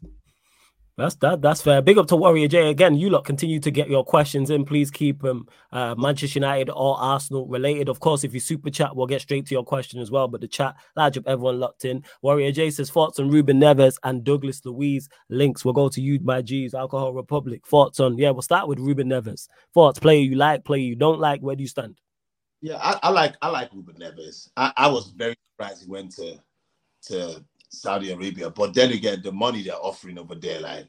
that's that, that's fair. Big up to Warrior J. Again, you lot continue to get your questions in. Please keep them um, uh, Manchester United or Arsenal related. Of course, if you super chat, we'll get straight to your question as well. But the chat, large up everyone locked in. Warrior J says, thoughts on Ruben Neves and Douglas Luiz links. We'll go to you, my G's, Alcohol Republic. Thoughts on, yeah, we'll start with Ruben Neves. Thoughts, player you like, player you don't like, where do you stand? Yeah, I, I like I like Ruben Neves. I, I was very surprised he went to to... Saudi Arabia, but then again, the money they're offering over there, like,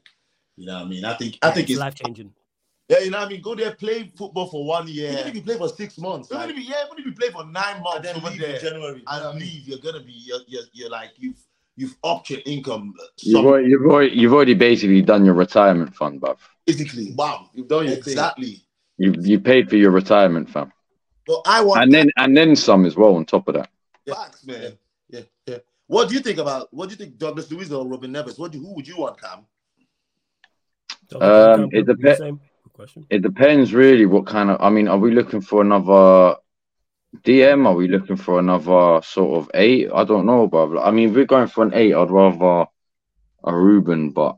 you know what I mean? I think I yeah, think it's life changing. Yeah, you know what I mean? Go there, play football for one year. Even if you play for six months, even like, if you, yeah, even if you play for nine months over there, in January, I leave. I mean? You're gonna be, you're, you're, you're like you've you've upped your income. You've already, you've already you've already basically done your retirement fund, bruv. Basically, wow, you've done your exactly. Thing. You've you paid for your retirement fund. Well, I want, and then and then some as well on top of that. Facts, yeah, man. Yeah, yeah. yeah. What do you think about? What do you think, Douglas Luiz or Ruben Neves? What do, who would you want, Cam? Um, it depends. It depends really what kind of. I mean, are we looking for another D M? Are we looking for another sort of eight? I don't know, but I mean, if we're going for an eight, I'd rather a Ruben, but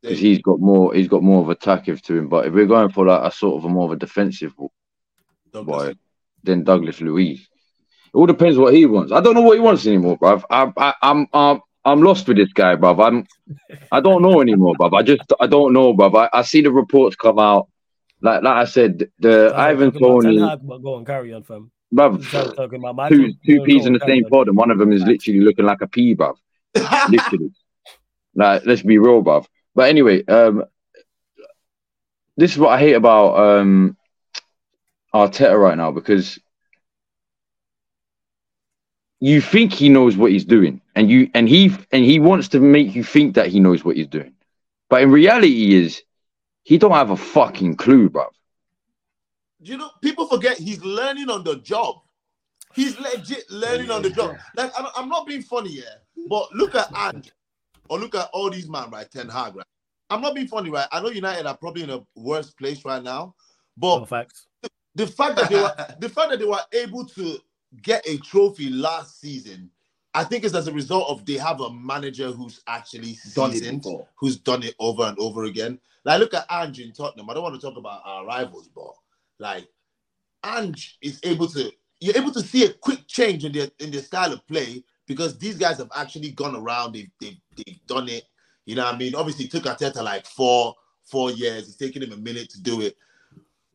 because he's got more, he's got more of attackive to him. But if we're going for like a sort of a more of a defensive, boy, then Douglas Luiz. It all depends what he wants. I don't know what he wants anymore, bruv. I, I, I'm, I'm, I'm lost with this guy, bruv. I'm, I don't know anymore, bruv. I just, I don't know, bruv. I, I see the reports come out. Like, like I said, the I Ivan Toney. Go on, carry on, fam. Bruv, two, two peas in the same pod, and one of them is literally looking like a pea, bruv. Literally. Like, let's be real, bruv. But anyway, um, this is what I hate about um, Arteta right now because. You think he knows what he's doing, and you and he and he wants to make you think that he knows what he's doing, but in reality, is he don't have a fucking clue, bruv. You know, people forget he's learning on the job. He's legit learning yeah. on the job. Like I'm, I'm not being funny here, but look at Ange, or look at all these man, right? Ten Hag, right? I'm not being funny, right? I know United are probably in a worse place right now, but no, facts. The fact that they were the fact that they were able to get a trophy last season, I think is as a result of they have a manager who's actually done it, who's done it over and over again. Like, look at Ange in Tottenham. I don't want to talk about our rivals, but like Ange is able to, you're able to see a quick change in their in their style of play because these guys have actually gone around. They've they've, they've done it. You know what I mean? Obviously, it took Arteta like four four years. It's taken him a minute to do it.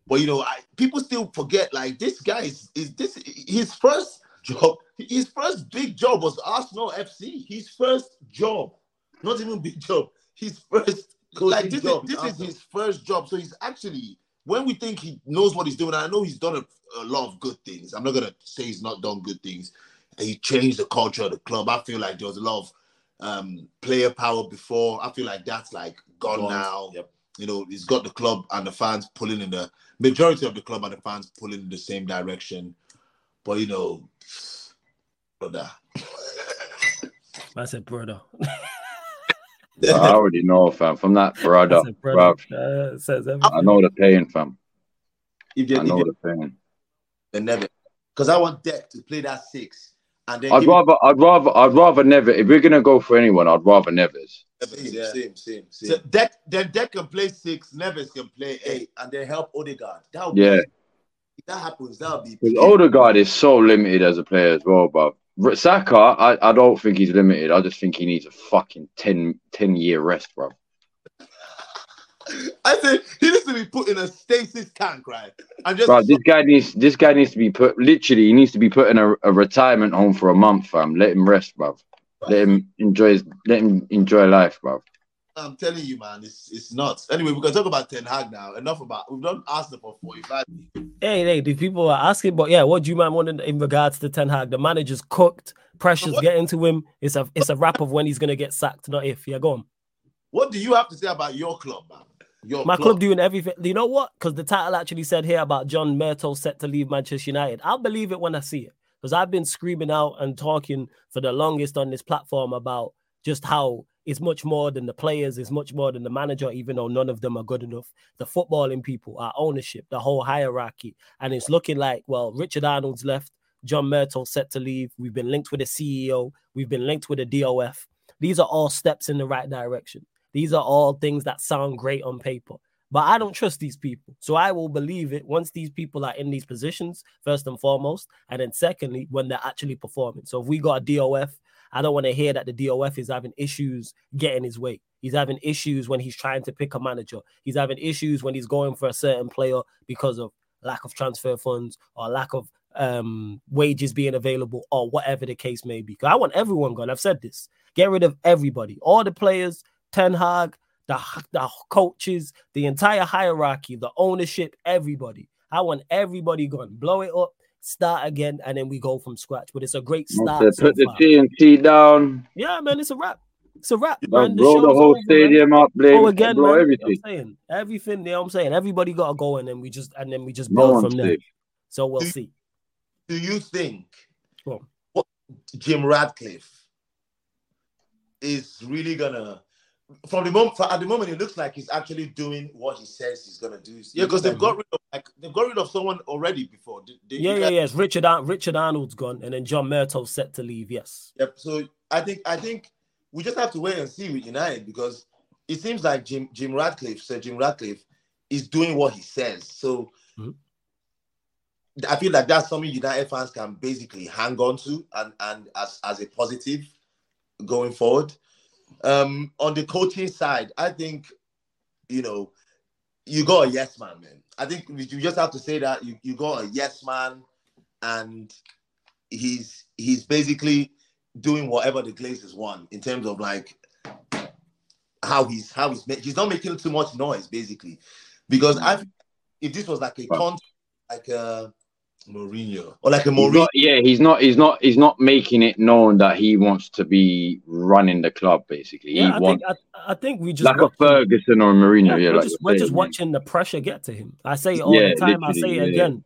But you know, I, people still forget. Like this guy is, is this his first job? His first big job was Arsenal F C. His first job, not even big job. His first like this, job, is, this is his first job. So he's actually, when we think he knows what he's doing, I know he's done a, a lot of good things. I'm not gonna say he's not done good things. He changed the culture of the club. I feel like there was a lot of um, player power before. I feel like that's like gone, gone. now. Yep. You know, he's got the club and the fans pulling in the majority of the club and the fans pulling in the same direction. But, you know, brother. I said brother. I already know, fam. From that brother, I, brother. brother. Uh, says I know the pain, fam. If they, I know if they, the pain. They never. Because I want Depp to play that six. And then I'd rather, it... I'd rather, I'd rather never. If we're gonna go for anyone, I'd rather Neves. Same, yeah. same, same, same. So Deck, then Deck can play six, Neves can play eight, and then help Odegaard. That would yeah. Be, if that happens, that would be. Because Odegaard is so limited as a player as well, but Saka, I, I don't think he's limited. I just think he needs a fucking ten, ten year rest, bro. I said he needs to be put in a stasis tank, right? I'm just bro, this guy needs this guy needs to be put literally he needs to be put in a, a retirement home for a month, fam. Let him rest, bruv. Let him enjoy his, let him enjoy life, bruv. I'm telling you, man, it's it's nuts. Anyway, we can talk about Ten Hag now. Enough about we've done Arsenal for forty-five. Hey, hey, the people are asking, but yeah, what do you man want in, in regards to Ten Hag? The manager's cooked, pressure's what? getting to him. It's a it's a wrap of when he's gonna get sacked, not if. Yeah, go on. What do you have to say about your club, man? Your My club. club doing everything. You know what? Because the title actually said here about John Murtough set to leave Manchester United. I'll believe it when I see it. Because I've been screaming out and talking for the longest on this platform about just how it's much more than the players, it's much more than the manager, even though none of them are good enough. The footballing people, our ownership, the whole hierarchy. And it's looking like, well, Richard Arnold's left, John Murtough set to leave. We've been linked with a C E O. We've been linked with a D O F. These are all steps in the right direction. These are all things that sound great on paper, but I don't trust these people. So I will believe it once these people are in these positions, first and foremost, and then secondly, when they're actually performing. So if we got a D O F, I don't want to hear that the D O F is having issues getting his way. He's having issues when he's trying to pick a manager. He's having issues when he's going for a certain player because of lack of transfer funds or lack of um, wages being available or whatever the case may be. I want everyone gone. I've said this. Get rid of everybody. All the players, Ten Hag, the, the coaches, the entire hierarchy, the ownership, everybody. I want everybody gone. Blow it up, start again, and then we go from scratch. But it's a great start. Put so the T N T down. Yeah, man, it's a wrap. It's a wrap, man. The blow the whole over, stadium man. Up, blame, oh, again, blow man, everything. You know what I'm saying? Everything, you know what I'm saying? Everybody got to go, and then we just, and then we just build no from there. So we'll do, see. Do you think oh. what Jim Ratcliffe is really going to, From the moment, at the moment, it looks like he's actually doing what he says he's gonna do. Yeah, because they've got rid of like they've got rid of someone already before. Did, did yeah, yeah, yes. Richard Ar Richard Arnold's gone, and then John Murtough's set to leave. Yes. Yep. So I think I think we just have to wait and see with United because it seems like Jim Jim Ratcliffe, Sir Jim Ratcliffe, is doing what he says. So mm-hmm. I feel like that's something United fans can basically hang on to and and as as a positive going forward. Um, on the coaching side, I think, you know, you got a yes man, man. I think you just have to say that you, you got a yes man, and he's he's basically doing whatever the Glazers want in terms of like how he's how he's he's not making too much noise basically, because I if this was like a con like a Mourinho or like a Mourinho, he's not, yeah, he's not, he's not, he's not making it known that he wants to be running the club. Basically, yeah, he I, wants, think, I, I think we just like watching, a Ferguson or a Mourinho. Yeah, yeah we're, like just, we're just watching the pressure get to him. I say it all yeah, the time. I say it yeah. again.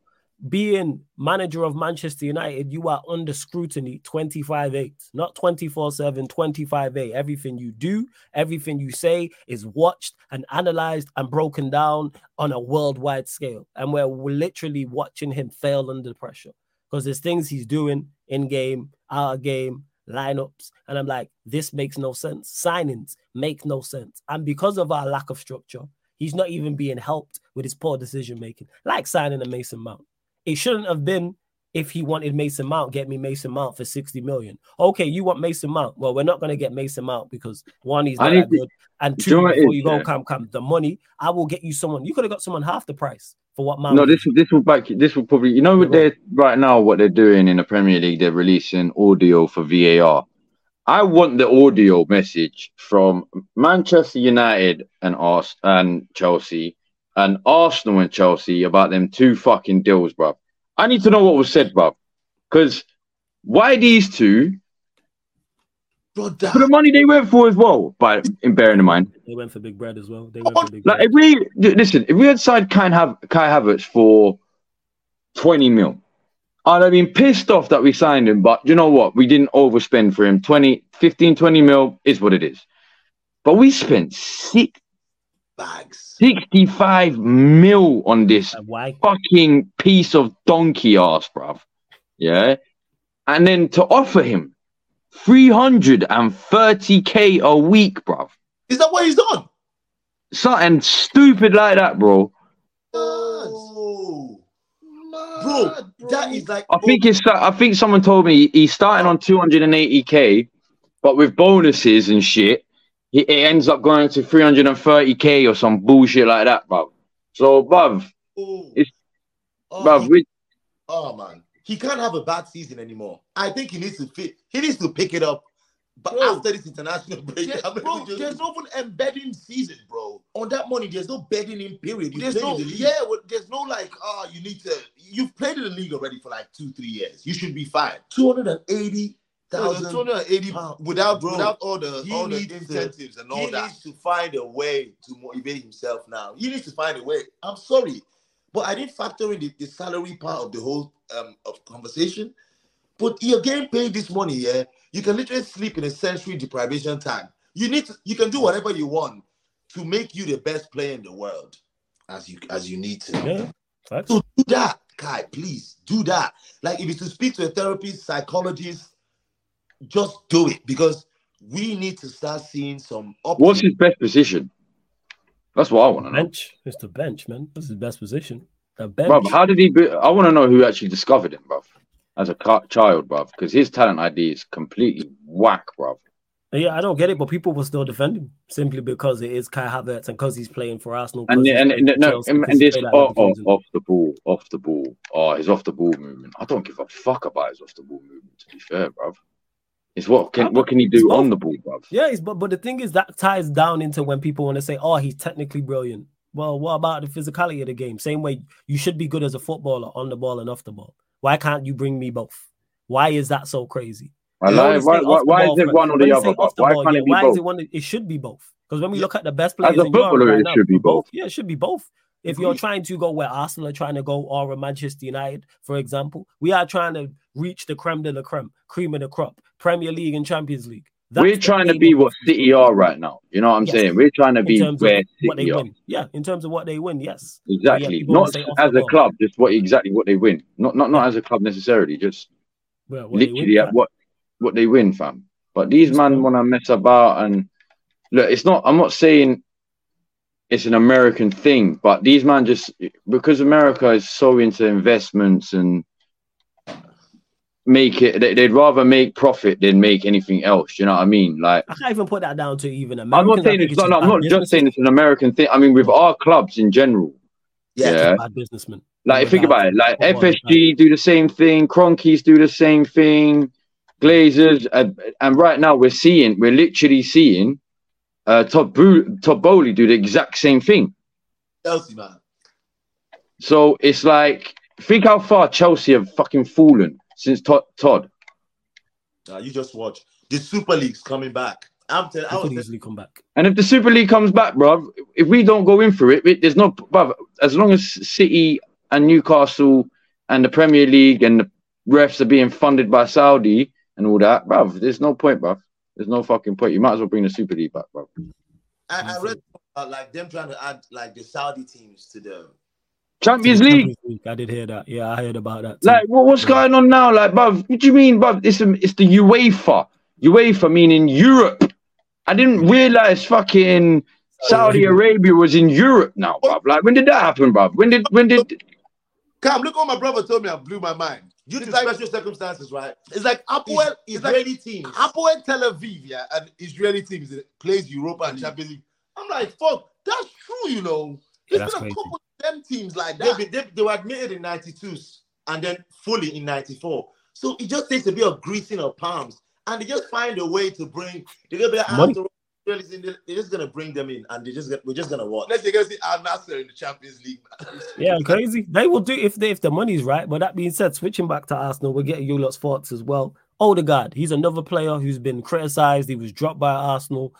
being manager of Manchester United, you are under scrutiny twenty-five eight, not twenty-four seven, twenty-five eight. Everything you do, everything you say is watched and analyzed and broken down on a worldwide scale. And we're, we're literally watching him fail under pressure because there's things he's doing in game, out of game, lineups. And I'm like, this makes no sense. Signings make no sense. And because of our lack of structure, he's not even being helped with his poor decision-making, like signing a Mason Mount. It shouldn't have been, if he wanted Mason Mount, get me Mason Mount for sixty million. Okay, you want Mason Mount. Well, we're not going to get Mason Mount because one, he's not that good. And two, you know before is, you go, yeah. come, come, the money, I will get you someone. You could have got someone half the price for what Mount. No, this will, this will back you. This will probably, you know what they're, right now, what they're doing in the Premier League, they're releasing audio for V A R. I want the audio message from Manchester United and Ars- and Chelsea and Arsenal and Chelsea about them two fucking deals, bruv. I need to know what was said, bruv. Because why these two? Brother. For the money they went for as well, but in bearing in mind. They went for big bread as well. They went oh, for big like bread. If we, listen, if we had signed Kai Havertz for twenty mil, I'd have been pissed off that we signed him, but you know what? We didn't overspend for him. twenty, fifteen, twenty mil is what it is. But we spent six bags, sixty-five mil on this fucking piece of donkey ass, bruv. Yeah. And then to offer him three hundred thirty K a week, bruv. Is that what he's done? Something stupid like that, bro. Oh, bro, bro, that is like. I think it's. I think someone told me he's starting on two hundred eighty K, but with bonuses and shit, it ends up going to three hundred thirty K or some bullshit like that, bro. So, bruv, it's, oh, bruv, we, oh man, he can't have a bad season anymore. I think he needs to fit. He needs to pick it up. But bro, after this international break, there's, I mean, bro, just, there's no embedding season, bro. On that money, there's no bedding in period. You there's no, the yeah, well, there's no like, oh, you need to. You've played in the league already for like two, three years. You should be fine. Two hundred and eighty thousand. Two hundred and eighty without bro, without all the all the incentives to, and all he that. He needs to find a way to motivate himself now. He needs to find a way. I'm sorry, but I didn't factor in the, the salary part of the whole um of conversation. But you're getting paid this money, yeah. You can literally sleep in a sensory deprivation tank. You need to, you can do whatever you want to make you the best player in the world, as you as you need to. Yeah, that's... So do that, Kai. Please do that. Like if it's to speak to a therapist, psychologist, just do it because we need to start seeing some. Options. What's his best position? That's what I want to know. Bench. It's the bench, man. That's his best position. The bench. Bro, how did he? Be... I want to know who actually discovered him, bro. As a child, bruv, because his talent I D is completely whack, bruv. Yeah, I don't get it, but people will still defend him simply because it is Kai Havertz and because he's playing for Arsenal. And, and, and, no, and, and this like oh, oh, off the ball, off the ball, oh, his off the ball movement. I don't give a fuck about his off the ball movement, to be fair, bruv. It's what can what can he do on the ball, bruv? Yeah, it's, but, but the thing is, that ties down into when people want to say, oh, he's technically brilliant. Well, what about the physicality of the game? Same way you should be good as a footballer on the ball and off the ball. Why can't you bring me both? Why is that so crazy? Why, why, why is it one or the other? Why can't it be both? It should be both. Because when we look at the best players, as a footballer, it should be both. Yeah, it should be both. If you're trying to go where Arsenal are trying to go or Manchester United, for example, we are trying to reach the creme de la creme, cream of the crop, Premier League and Champions League. That's We're trying to be what City are right now. You know what I'm yes. saying? We're trying to be where City are. Win. Yeah, in terms of what they win, yes. Exactly. Yeah, not as a club, just what exactly what they win. Not not not as a club necessarily, just well, what literally win, at what, what they win, fam. But these it's man want to mess about and... Look, it's not... I'm not saying it's an American thing, but these man just... Because America is so into investments and... Make it, they'd rather make profit than make anything else. You know what I mean? Like, I can't even put that down to even American. I'm not saying it's, it's not, I'm not just saying it's an American thing. I mean, with our clubs in general, yeah, yeah. bad businessmen. Like, think about it. Like, F S G do the same thing, Cronkies do the same thing, Glazers, uh, and right now we're seeing, we're literally seeing, uh, Todd Boehly do the exact same thing. Chelsea, man. So it's like, think how far Chelsea have fucking fallen. Since Todd, Todd. Uh, you just watch. The Super League's coming back. I'm telling you, I would easily come back. And if the Super League comes back, bruv, if we don't go in for it, it there's no, bruv, as long as City and Newcastle and the Premier League and the refs are being funded by Saudi and all that, bruv, there's no point, bruv. There's no fucking point. You might as well bring the Super League back, bruv. I, I read about like them trying to add like the Saudi teams to the Champions League. Champions League. I did hear that. Yeah, I heard about that too. Like, what, what's going on now? Like, bruv, what do you mean, bruv? It's, it's the UEFA. UEFA meaning Europe. I didn't realise fucking Saudi Arabia was in Europe now, bruv. Like, when did that happen, bruv? When did... when did? Come, look what my brother told me. I blew my mind. Due to like, special circumstances, right? It's like Apoel Israeli like, teams. Apoel Tel Aviv, yeah, and Israeli teams plays Europa and Champions League. I'm like, fuck, that's true, you know. Yeah, there's been a couple of them teams like that. They, they, they were admitted in ninety-two and then fully in ninety-four. So it just takes a bit of greasing of palms. And they just find a way to bring... They're going to be like, after they're just going to bring them in and they just we're just going to watch. Unless they're going to see Al Nassr in the Champions League. Yeah, crazy. They will do if they, if the money's right. But that being said, switching back to Arsenal, we're getting you lot's thoughts as well. Odegaard, he's another player who's been criticised. He was dropped by Arsenal,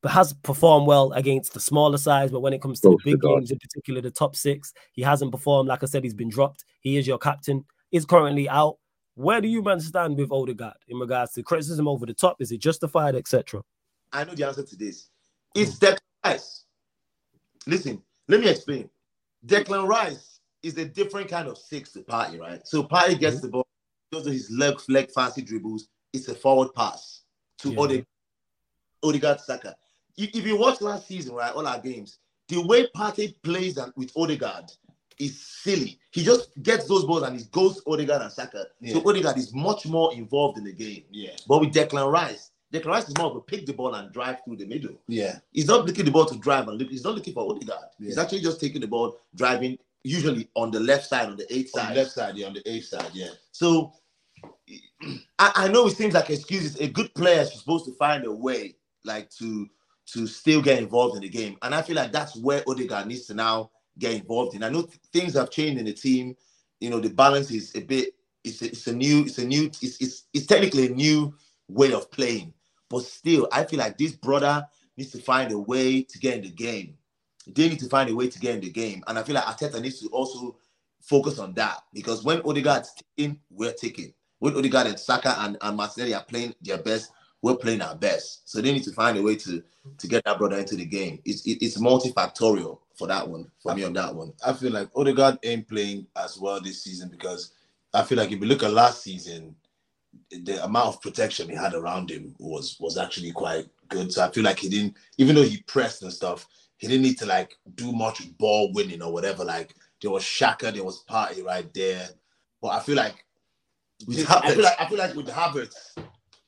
but has performed well against the smaller size. But when it comes to oh, the big God. games, in particular the top six, he hasn't performed. Like I said, he's been dropped. He is your captain. He's currently out. Where do you man stand with Odegaard in regards to criticism over the top? Is it justified, et cetera? I know the answer to this. It's Declan Rice. Listen, let me explain. Declan Rice is a different kind of six to Partey, right? So Partey gets mm-hmm. the ball, goes to his leg, leg fancy dribbles. It's a forward pass to yeah. Odegaard, Odegaard Saka. If you watch last season, right, all our games, the way Partey plays and with Odegaard is silly. He just gets those balls and he goes to Odegaard and Saka. Yeah. So Odegaard is much more involved in the game. Yeah. But with Declan Rice, Declan Rice is more of a pick the ball and drive through the middle. Yeah. He's not looking the ball to drive and look. He's not looking for Odegaard. Yeah. He's actually just taking the ball, driving, usually on the left side, on the eighth side. On the left side, yeah, on the eighth side, yeah. So, I, I know it seems like excuses. A good player is supposed to find a way, like, to, to still get involved in the game. And I feel like that's where Odegaard needs to now get involved in. I know th- things have changed in the team. You know, the balance is a bit, it's a, it's a new, it's a new, it's, it's, it's technically a new way of playing. But still, I feel like this brother needs to find a way to get in the game. They need to find a way to get in the game. And I feel like Arteta needs to also focus on that. Because when Odegaard's taking, we're taking. When Odegaard and Saka and, and Martinelli are playing their best, we're playing our best. So they need to find a way to, to get that brother into the game. It's, it, it's multifactorial for that one, for I me feel, on that one. I feel like Odegaard ain't playing as well this season because I feel like if you look at last season, the amount of protection he had around him was was actually quite good. So I feel like he didn't, even though he pressed and stuff, he didn't need to like do much ball winning or whatever. Like there was Xhaka, there was Partey right there. But I feel like with Havertz, I feel like I feel like with Havertz,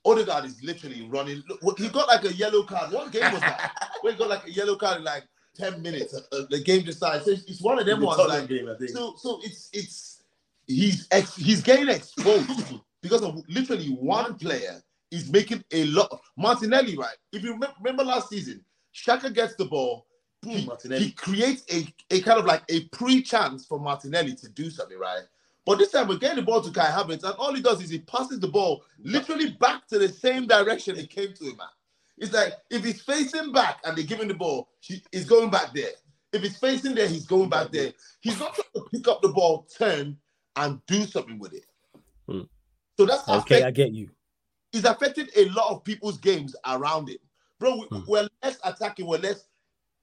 Odegaard is literally running. Look, he got like a yellow card. What game was that? When he got like a yellow card in like ten minutes, uh, the game decides. So it's one of them the ones. Like, game, I think. So so it's it's he's ex- he's getting exposed. Because of literally one player is making a lot. Martinelli, right? If you remember, remember last season, Xhaka gets the ball. Boom, he, Martinelli. He creates a, a kind of like a pre-chance for Martinelli to do something, right? But this time we're getting the ball to Kai Havertz and all he does is he passes the ball literally back to the same direction it came to him at. It's like, if he's facing back and they're giving the ball, he, he's going back there. If he's facing there, he's going back there. He's not trying to pick up the ball, turn, and do something with it. Hmm. So that's okay. Affect- I get you. It's affected a lot of people's games around it, bro. We, mm. We're less attacking. We're less.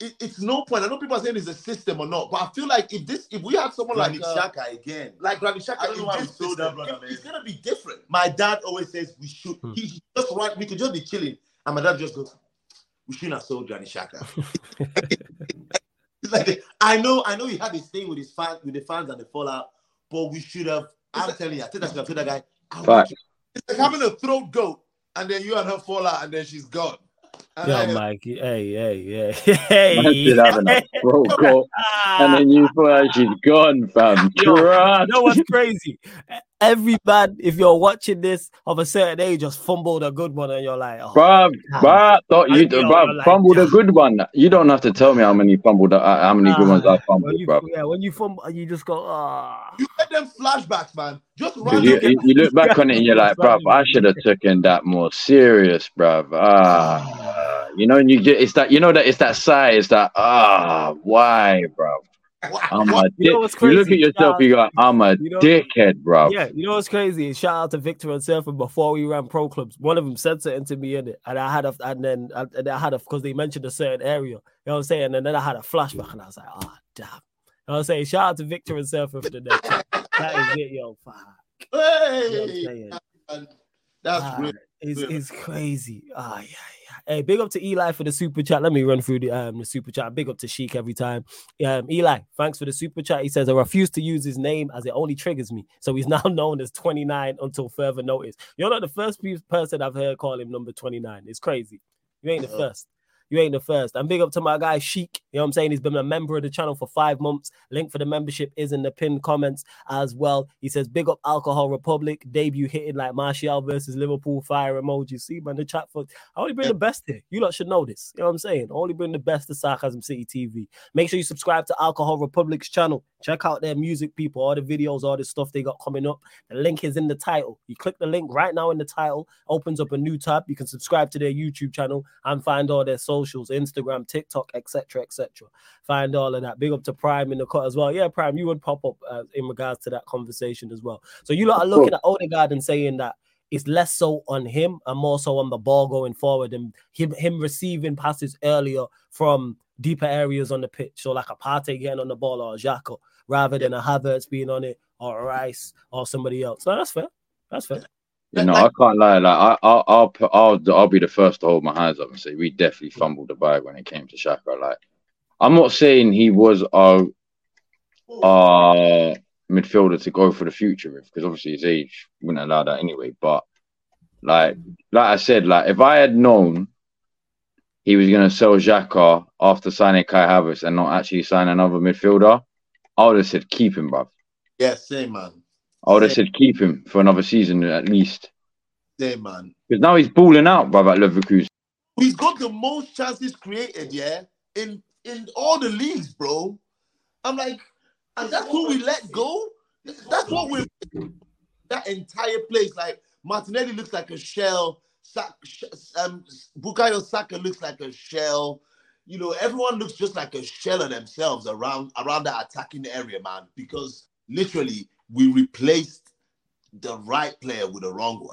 It, it's no point. I know people are saying it's a system or not, but I feel like if this, if we had someone Granit like uh, Xhaka again, like Granit Xhaka, I don't know why we sold that brother, man. It's gonna be different. My dad always says we should. Mm. He just right. We could just be chilling, and my dad just goes, "We shouldn't have sold Granit Xhaka." It's like I know, I know he had his thing with his fans, with the fans and the fallout, but we should have. I'm it's telling you, I think that's gonna put that guy. But it's like having a throat goat, and then you and her fall out, and then she's gone. And yo, I, Mike, hey, hey, hey, hey. I did having a throat goat, and then you fall out, she's gone, fam. Yo, you know what's crazy? Every man, if you're watching this of a certain age, just fumbled a good one, and you're like, oh, bruv, bruv, don't you, bruv, like, fumbled a good one. You don't have to tell me how many fumbled, uh, how many good ones I fumbled, you, bruv. Yeah, when you fumble, you just go, ah. Oh. You get them flashbacks, man. Just run you, you, you look back on it and you're like, bruv, I should have taken that more serious, bruv. Ah, you know, and you get, it's that, you know that it's that size that ah, why, bruv? I'm a dick. You know what's crazy? You look at yourself, you go, I'm a you know, dickhead, bro. Yeah, you know what's crazy? Shout out to Victor and Surfer. Before we ran pro clubs, one of them said something to me in it, and I had a, and then and I had a, because they mentioned a certain area. You know what I'm saying? And then I had a flashback, and I was like, oh damn. You know what I'm saying? Shout out to Victor and Surfer for the next time. That is it, yo. Fuck. Hey, you know that's ah, real. It's, it's crazy. Ah, oh, yeah, yeah. Hey, big up to Eli for the super chat. Let me run through the um the super chat. Big up to Sheik every time. Um, Eli, thanks for the super chat. He says, I refuse to use his name as it only triggers me. So he's now known as twenty-nine until further notice. You're not the first person I've heard call him number twenty-nine. It's crazy. You ain't the first. You ain't the first. And big up to my guy, Sheik. You know what I'm saying? He's been a member of the channel for five months. Link for the membership is in the pinned comments as well. He says, big up Alcohol Republic. Debut hitting like Martial versus Liverpool. Fire emoji. See, man, the chat for... I only bring the best here. You lot should know this. You know what I'm saying? I only bring the best to Sarcasm City T V. Make sure you subscribe to Alcohol Republic's channel. Check out their music, people. All the videos, all the stuff they got coming up. The link is in the title. You click the link right now in the title. Opens up a new tab. You can subscribe to their YouTube channel and find all their social socials, Instagram, TikTok, et cetera, et cetera. Find all of that. Big up to Prime in the cut as well. Yeah, Prime, you would pop up uh, in regards to that conversation as well. So you lot are looking at Odegaard and saying that it's less so on him and more so on the ball going forward and him him receiving passes earlier from deeper areas on the pitch. So like a Partey getting on the ball or a Xhaka rather than a Havertz being on it or a Reiss or somebody else. No, that's fair. That's fair. You know, I can't lie. Like, I, I'll, I'll, I'll, I'll be the first to hold my hands up and say we definitely fumbled the bag when it came to Xhaka. Like, I'm not saying he was our, our midfielder to go for the future with, because obviously his age wouldn't allow that anyway. But like, like I said, like if I had known he was gonna sell Xhaka after signing Kai Havertz and not actually sign another midfielder, I would have said keep him, bruv. Yeah, same man. I would have said keep him for another season at least. Yeah, man. Because now he's balling out, brother, at Leverkusen. He's got the most chances created, yeah, in in all the leagues, bro. I'm like, and that's who we let go? That's what we're... That entire place, like, Martinelli looks like a shell. Sa- um, Bukayo Saka looks like a shell. You know, everyone looks just like a shell of themselves around, around that attacking area, man, because literally... We replaced the right player with the wrong one.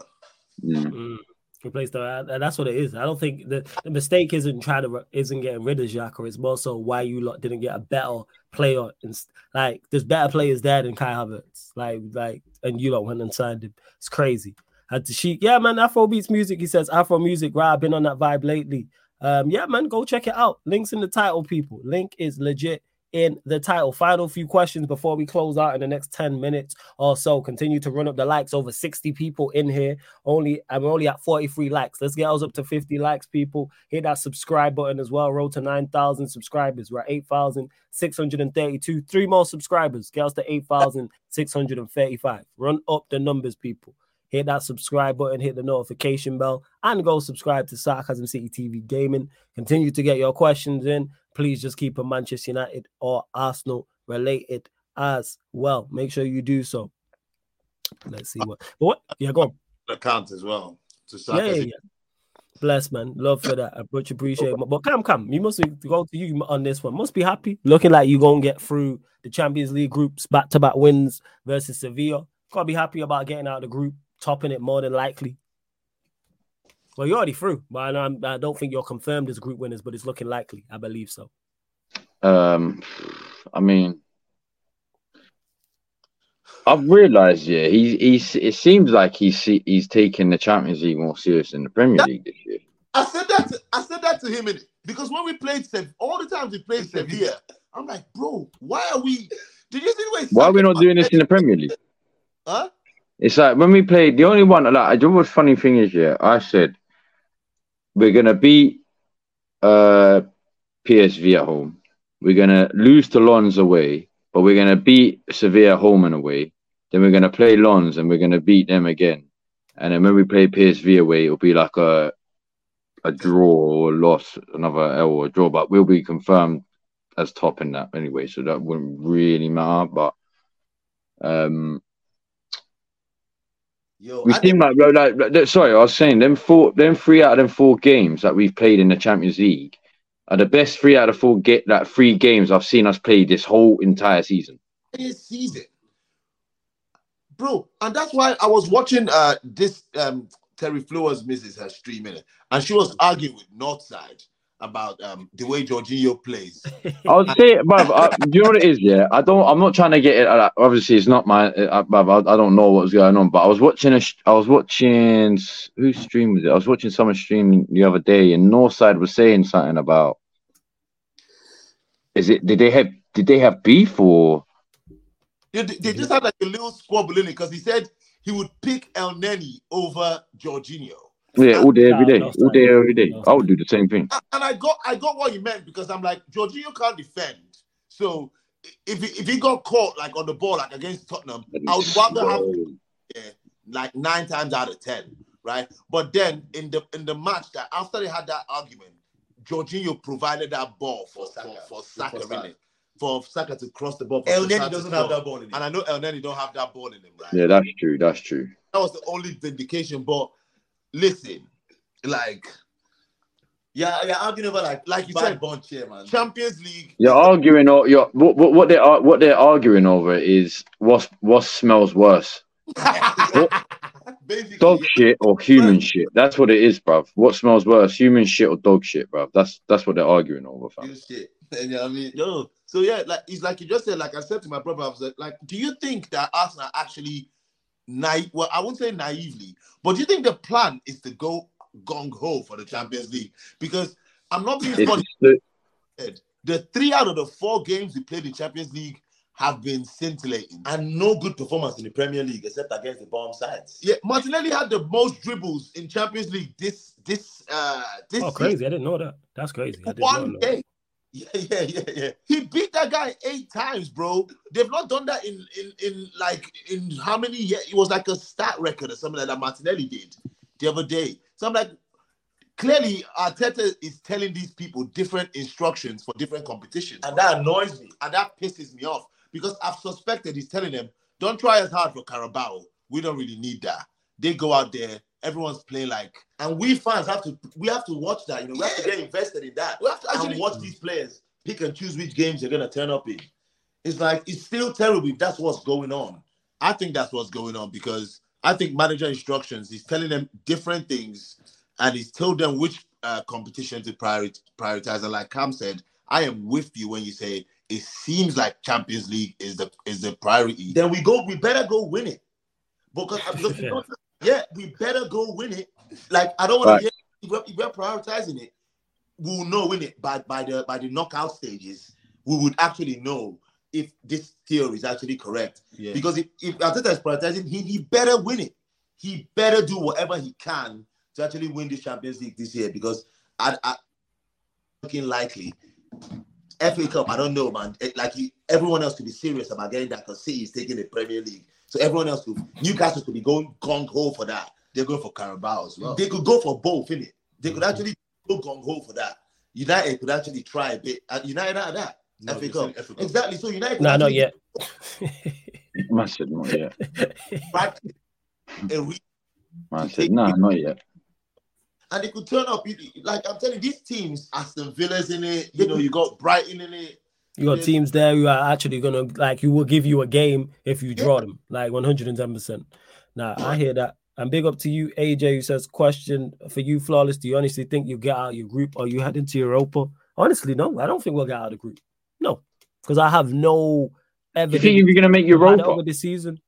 Mm. Replaced the, and that's what it is. I don't think the, the mistake isn't trying to isn't getting rid of Xhaka. It's more so why you lot didn't get a better player. And like there's better players there than Kai Havertz. Like like and you lot went and signed him. It's crazy. Had to she yeah man. Afrobeats music. He says Afro music. Right, I've been on that vibe lately. Um, yeah man, go check it out. Link's in the title, people. Link is legit. In the title. Final few questions before we close out in the next ten minutes or so. Continue to run up the likes. Over sixty people in here. Only I'm only at forty-three likes. Let's get us up to fifty likes, people. Hit that subscribe button as well. Road to nine thousand subscribers. We're at eight thousand six hundred thirty-two. Three more subscribers. Get us to eight thousand six hundred thirty-five. Run up the numbers, people. Hit that subscribe button, hit the notification bell, and go subscribe to Sarcasm City T V Gaming. Continue to get your questions in. Please just keep a Manchester United or Arsenal related as well. Make sure you do so. Let's see what. What? Yeah, go on. Account as well. To yeah, yeah, yeah. Bless, man. Love for that. I much appreciate it. But come, come. You must go to you on this one. Must be happy. Looking like you're going to get through the Champions League groups, back-to-back wins versus Sevilla. Got to be happy about getting out of the group. Topping it more than likely. Well, you're already through, but I'm, I don't think you're confirmed as group winners, but it's looking likely. I believe so. Um, I mean, I've realised, yeah, he, he's. It seems like he's he's taking the Champions League more serious than the Premier that, League this year. I said that. To, I said that to him in, because when we played Sevilla, all the times we played Sevilla, I'm like, bro, why are we? Did you see the Why are we not doing this in the Premier League? Huh? It's like when we played, the only one, like, I do what funny thing is, yeah, I said, we're going to beat uh, P S V at home. We're going to lose to Lons away, but we're going to beat Sevilla home and away. Then we're going to play Lons and we're going to beat them again. And then when we play P S V away, it'll be like a a draw or a loss, another L or a draw, but we'll be confirmed as top in that anyway. So that wouldn't really matter, but... um. Yo, we I seem like, bro, like, like, sorry, I was saying, them four, them three out of them four games that we've played in the Champions League, are the best three out of four get that like, three games I've seen us play this whole entire season. This season, bro, and that's why I was watching uh this um Terry Flowers misses her streaming, and she was arguing with Northside about um the way Jorginho plays. I would say, bruv, uh, do you know what it is? Yeah, I don't. I'm not trying to get it. Uh, obviously, it's not my. Uh, bruv, I, I don't know what's going on, but I was watching a. I was watching whose stream was it? I was watching someone's stream the other day, and Northside was saying something about. Is it? Did they have? Did they have beef or? They, they just had like a little squabble in it because he said he would pick El Neni over Jorginho. Yeah, all day, every day. All day, every day. I would do the same thing. And I got I got what he meant because I'm like, Jorginho can't defend. So if he, if he got caught like on the ball, like against Tottenham, I would rather have yeah, like nine times out of ten, right? But then in the in the match that after they had that argument, Jorginho provided that ball for Saka, for, for Saka, for Saka. For Saka to cross the ball. El Neni doesn't have that ball in him. And I know El Neni don't have that ball in him, right? Yeah, that's true. That's true. That was the only vindication, but listen, like, yeah, you're arguing about like, like you said, bunch here, man. Champions League. You're arguing, or you're what, what, what they are, what they're arguing over is what, what smells worse, what, dog shit or human shit. That's what it is, bruv. What smells worse, human shit or dog shit, bruv? That's that's what they're arguing over, fam. Shit. You know what I mean? Yo, so yeah, like it's like you just said. Like I said to my brother, I was like, like do you think that Arsenal actually? Naive, well, I wouldn't say naively, but do you think the plan is to go gung ho for the Champions League? Because I'm not being funny. The, the three out of the four games we played in Champions League have been scintillating, and no good performance in the Premier League except against the bomb sides. Yeah, Martinelli had the most dribbles in Champions League this this uh this. Oh, crazy! Season. I didn't know that. That's crazy. I didn't One know day. Yeah, yeah, yeah, yeah. He beat that guy eight times, bro. They've not done that in, in, in like, in how many years? It was like a stat record or something like that Martinelli did the other day. So I'm like, clearly, Arteta is telling these people different instructions for different competitions. And that annoys me. And that pisses me off. Because I've suspected he's telling them, don't try as hard for Carabao. We don't really need that. They go out there. Everyone's playing like, and we fans have to we have to watch that. You know, we yeah. have to get invested in that. We have to actually and watch these players pick and choose which games they're gonna turn up in. It's like it's still terrible. If that's what's going on. I think that's what's going on because I think manager instructions is telling them different things, and he's told them which uh, competition to prioritize. And like Cam said, I am with you when you say it seems like Champions League is the is the priority. Then we go. We better go win it because. because yeah. Yeah, we better go win it. Like I don't want right. to. If we're, if we're prioritizing it, we will know win it by by the by the knockout stages. We would actually know if this theory is actually correct. Yeah. Because if, if Arteta is prioritizing, he he better win it. He better do whatever he can to actually win the Champions League this year. Because I, I looking likely F A Cup. I don't know, man. Like he, everyone else could be serious about getting that because City is taking the Premier League. So everyone else, could, Newcastle could be going gung-ho for that. They're going for Carabao as well. They could go for both, innit? They could actually go gung-ho for that. United could actually try a bit. United out of that. No, F A Cup. F A Cup. Exactly. So United... No, not yet. Massive, not yet. Massive, no, not yet. And they could turn up... Like, I'm telling you, these teams, Aston Villa's in it. You know, you got Brighton in it. You got teams there who are actually going to, like, who will give you a game if you draw them, like one hundred ten percent. Now, I hear that. And big up to you, A J, who says, question for you, Flawless, do you honestly think you get out of your group or you head into Europa? Honestly, no. I don't think we'll get out of the group. No. Because I have no evidence. You think you're going to make Europa? Over this season?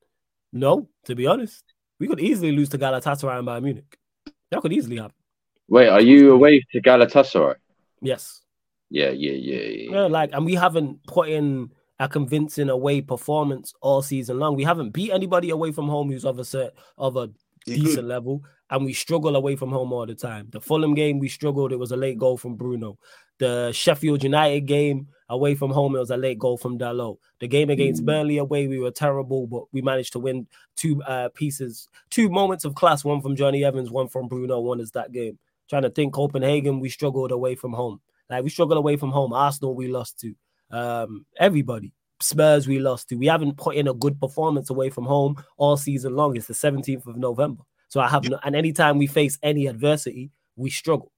No, to be honest. We could easily lose to Galatasaray and Bayern Munich. That could easily happen. Wait, are you away to Galatasaray? Yes. Yeah, yeah, yeah, yeah. No, like, and we haven't put in a convincing away performance all season long. We haven't beat anybody away from home who's of a set, of a you decent could. level, and we struggle away from home all the time. The Fulham game, we struggled. It was a late goal from Bruno. The Sheffield United game away from home, it was a late goal from Dalot. The game against mm. Burnley away, we were terrible, but we managed to win two uh, pieces, two moments of class. One from Johnny Evans, one from Bruno. One is that game. Trying to think, Copenhagen, we struggled away from home. Like, we struggle away from home. Arsenal, we lost to. Um, everybody. Spurs, we lost to. We haven't put in a good performance away from home all season long. It's the seventeenth of November. So I have no... And anytime we face any adversity, we struggle.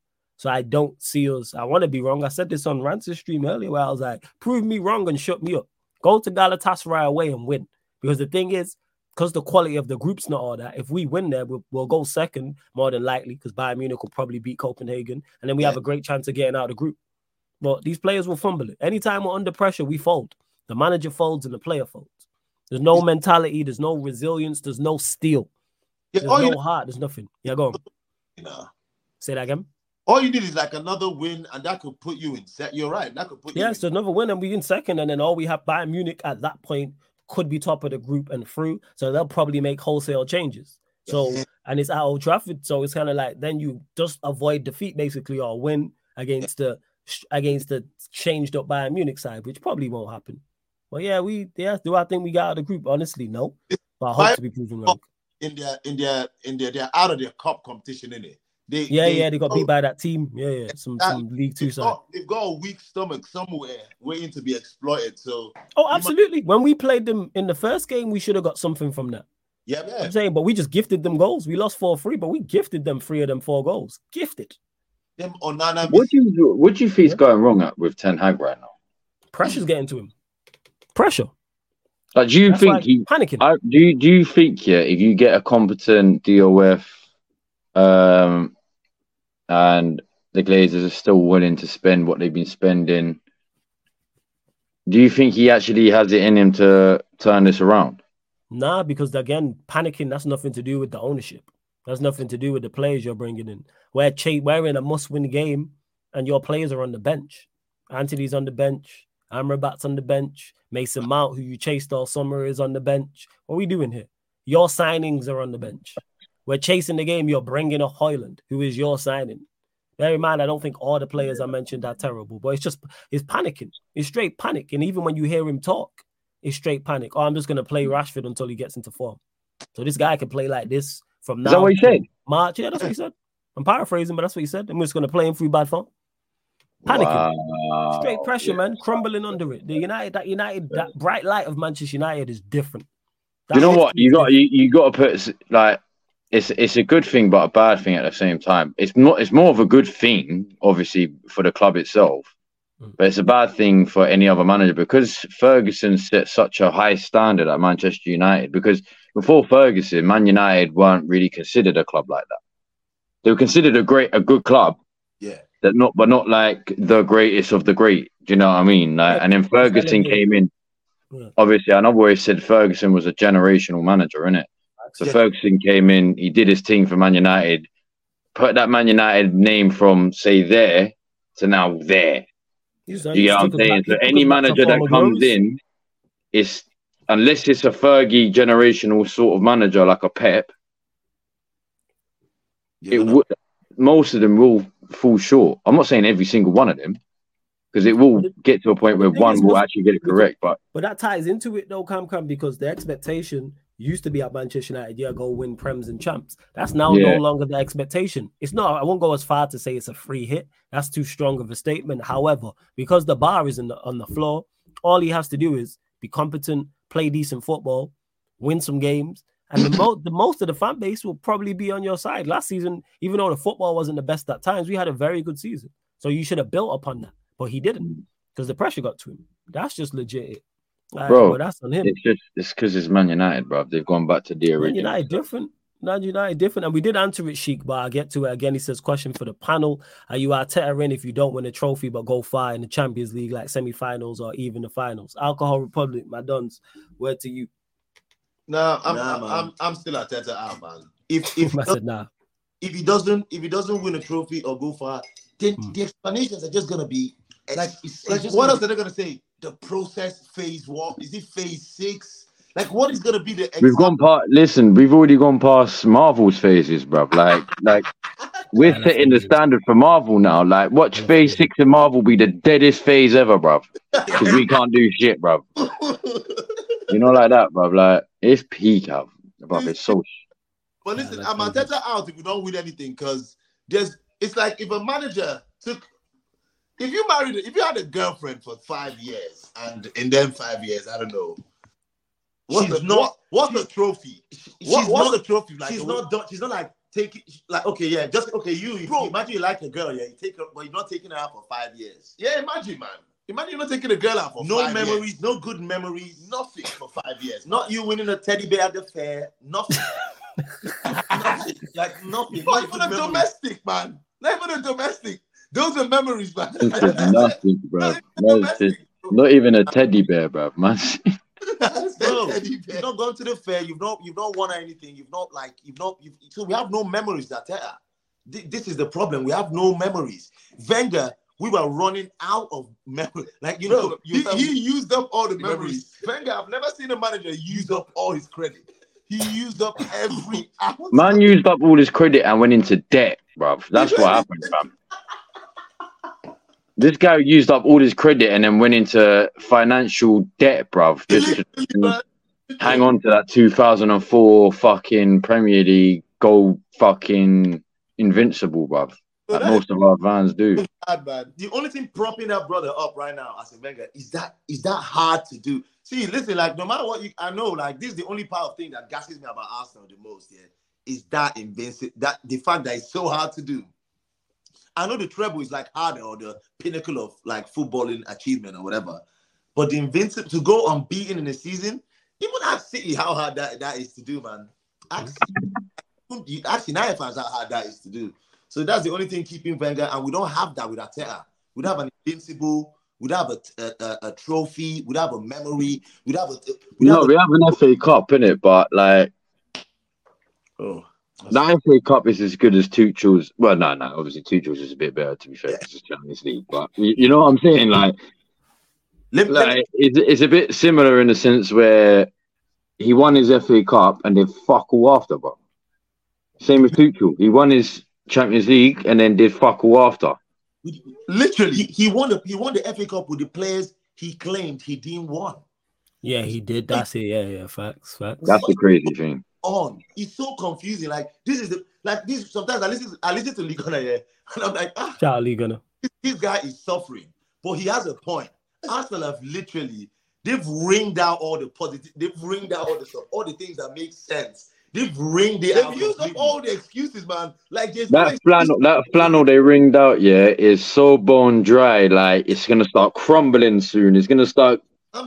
So I don't see us. I want to be wrong. I said this on Rance's stream earlier where I was like, prove me wrong and shut me up. Go to Galatasaray away and win. Because the thing is, because the quality of the group's not all that, if we win there, we'll, we'll go second more than likely because Bayern Munich will probably beat Copenhagen. And then we yeah. have a great chance of getting out of the group. But these players will fumble it. Anytime we're under pressure, we fold. The manager folds and the player folds. There's no mentality. There's no resilience. There's no steel. There's yeah, no you... heart. There's nothing. Yeah, go on. Nah. Say that again. All you need is like another win, and that could put you in set. You're right. That could put you yes, in. Yes, so another win, and we in second, and then all we have Bayern Munich at that point could be top of the group and through. So they'll probably make wholesale changes. So and it's at Old Trafford, so it's kind of like then you just avoid defeat basically, or win against the against the changed up Bayern Munich side, which probably won't happen. But yeah, we yeah. Do I think we got out of the group? Honestly, no. But I hope Bayern to be proven wrong. In their in their in their they're out of their cup competition, innit? They, yeah, they, yeah, they got beat by that team. Yeah, yeah, some, that, some League Two side. They've got a weak stomach somewhere waiting to be exploited. So, oh, absolutely. Might... When we played them in the first game, we should have got something from that. Yeah, man. I'm saying, but we just gifted them goals. We lost four three, but we gifted them three of them four goals. Gifted. Them Onana. What do you what do you think is going wrong at with Ten Hag right now? Pressure's getting to him. Pressure. Like, do you That's think you panicking? I, do you, do you think yeah? If you get a competent D O F. Um. And the Glazers are still willing to spend what they've been spending. Do you think he actually has it in him to turn this around? Nah, because again, panicking, that's nothing to do with the ownership. That's nothing to do with the players you're bringing in. We're, ch- we're in a must-win game and your players are on the bench. Antony's on the bench. Amrabat's on the bench. Mason Mount, who you chased all summer, is on the bench. What are we doing here? Your signings are on the bench. We're chasing the game. You're bringing up Hoyland, who is your signing. Bear in mind, I don't think all the players I mentioned are terrible, but it's just, it's panicking. It's straight panic. And even when you hear him talk, it's straight panic. Oh, I'm just going to play Rashford until he gets into form. So this guy can play like this from now. Is that what he said? March. Yeah, that's what he said. I'm paraphrasing, but that's what he said. I'm just going to play him through bad form. Panicking. Wow. Straight pressure, yeah. man. Crumbling under it. The United, that United, that bright light of Manchester United is different. That you know what? You got, you, you got to put, like, It's it's a good thing, but a bad thing at the same time. It's not. It's more of a good thing, obviously, for the club itself, but it's a bad thing for any other manager because Ferguson set such a high standard at Manchester United. Because before Ferguson, Man United weren't really considered a club like that. They were considered a great, a good club, yeah, that not, but not like the greatest of the great. Do you know what I mean? Like, and then Ferguson came in. Obviously, I've always said Ferguson was a generational manager, innit? So yeah. Ferguson came in, he did his thing for Man United, put that Man United name from, say, there to now there. You know what I'm saying? So any manager that comes in, is, unless it's a Fergie generational sort of manager like a Pep, yeah, it would, most of them will fall short. I'm not saying every single one of them, because it will get to a point where one will actually get it correct. But but that ties into it, though, Cam Cam, because the expectation... used to be at Manchester United, yeah, go win Prems and Champs. That's now yeah. no longer the expectation. It's not, I won't go as far to say it's a free hit. That's too strong of a statement. However, because the bar is in the, on the floor, all he has to do is be competent, play decent football, win some games, and the, mo- the most of the fan base will probably be on your side. Last season, even though the football wasn't the best at times, we had a very good season. So you should have built upon that. But he didn't because the pressure got to him. That's just legit it. Like, bro, that's on him. It's just it's because it's Man United, bro. They've gone back to the original. Man United different. Man United different. And we did answer it, Sheik, but I'll get to it again. He says, question for the panel. Are you Arteta in if you don't win a trophy but go far in the Champions League, like semi-finals or even the finals? Alcohol Republic, my dons, word to you. No, I'm nah, I'm, I'm I'm still Arteta out, man. If if I said, nah. if he doesn't if he doesn't win a trophy or go far, then mm. the explanations are just gonna be like, it's, like it's what else be- are they gonna say? The process phase what is it phase six? Like what is gonna be the example? We've gone past listen, we've already gone past Marvel's phases, bruv. Like like we're yeah, setting the standard for Marvel now. Like watch that's phase good. six in Marvel be the deadest phase ever, bruv. Because we can't do shit, bruv. You know, like that, bruv. Like it's peak out, bruv. It's so but listen, yeah, I'm Arteta out if we don't win anything, because there's it's like if a manager took If you married, if you had a girlfriend for five years, and in them five years, I don't know, what's she's the not, what's the trophy? What, what's not, the trophy? Like she's not, done, she's not like take it like okay, yeah, just okay. You, you Bro, imagine you like a girl, yeah, you take her, but you're not taking her out for five years. Yeah, imagine, man. Imagine you're not taking a girl out for no five memories, years. No good memories, nothing for five years. Not you winning a teddy bear at the fair, nothing. Nothing. Like nothing. Not even a memories. Domestic, man. Not even a domestic. Those are memories, man. This is nothing, bro. No, not, just, not even a teddy bear, bro, man. Bro, you've not gone to the fair. You've not. You've not won anything. You've not like. You've not. You've, so we have no memories, Arteta. This is the problem. We have no memories. Wenger, we were running out of memory. Like you Bro, know, you he, he used up all the, the memories. memories. Wenger, I've never seen a manager use up all his credit. He used up every hour. Man used up all his credit and went into debt, bruv. That's what happened, bruv. This guy used up all his credit and then went into financial debt, bruv. Just hang on to that two thousand four fucking Premier League gold fucking invincible, bruv. Like most of our fans do. Bad, bad. The only thing propping that brother up right now as a Wenger is that is that hard to do. See, listen, like no matter what you, I know, like this is the only part of thing that gasses me about Arsenal the most. Yeah, is that invincible? That the fact that it's so hard to do. I know the treble is like harder or the pinnacle of like footballing achievement or whatever, but the invincible to go unbeaten in a season, even ask City how hard that, that is to do, man. Ask United fans how hard that is to do. So that's the only thing keeping Wenger, and we don't have that with Arteta. We'd have an invincible, we'd have a, a, a trophy, we'd have a memory, we'd have a... We'd no, have we a... have an F A Cup, innit? But, like... Oh, that F A Cup is as good as Tuchel's... Well, no, no, obviously Tuchel's is a bit better, to be fair, because it's Champions League, but you, you know what I'm saying? Like, let, like let... It's, it's a bit similar in the sense where he won his F A Cup and then fuck all after, bro. Same with Tuchel. He won his... Champions League and then did fuck all after. Literally, he, he won the he won the F A Cup with the players he claimed he didn't want. Yeah, he did. That's like, it. Yeah, yeah. Facts, facts. That's the crazy thing. On, it's so confusing. Like this is the like this. Sometimes I listen, I listen to Ligona here, and I'm like, ah, shout out Ligona. This, this guy is suffering, but he has a point. Arsenal have literally they've ringed out all the positive, they've ringed out all the stuff, all the things that make sense. They've ringed it They've out used up all the excuses, man. Like that no flannel, that flannel they ringed out, yeah, is so bone dry. Like it's gonna start crumbling soon. It's gonna start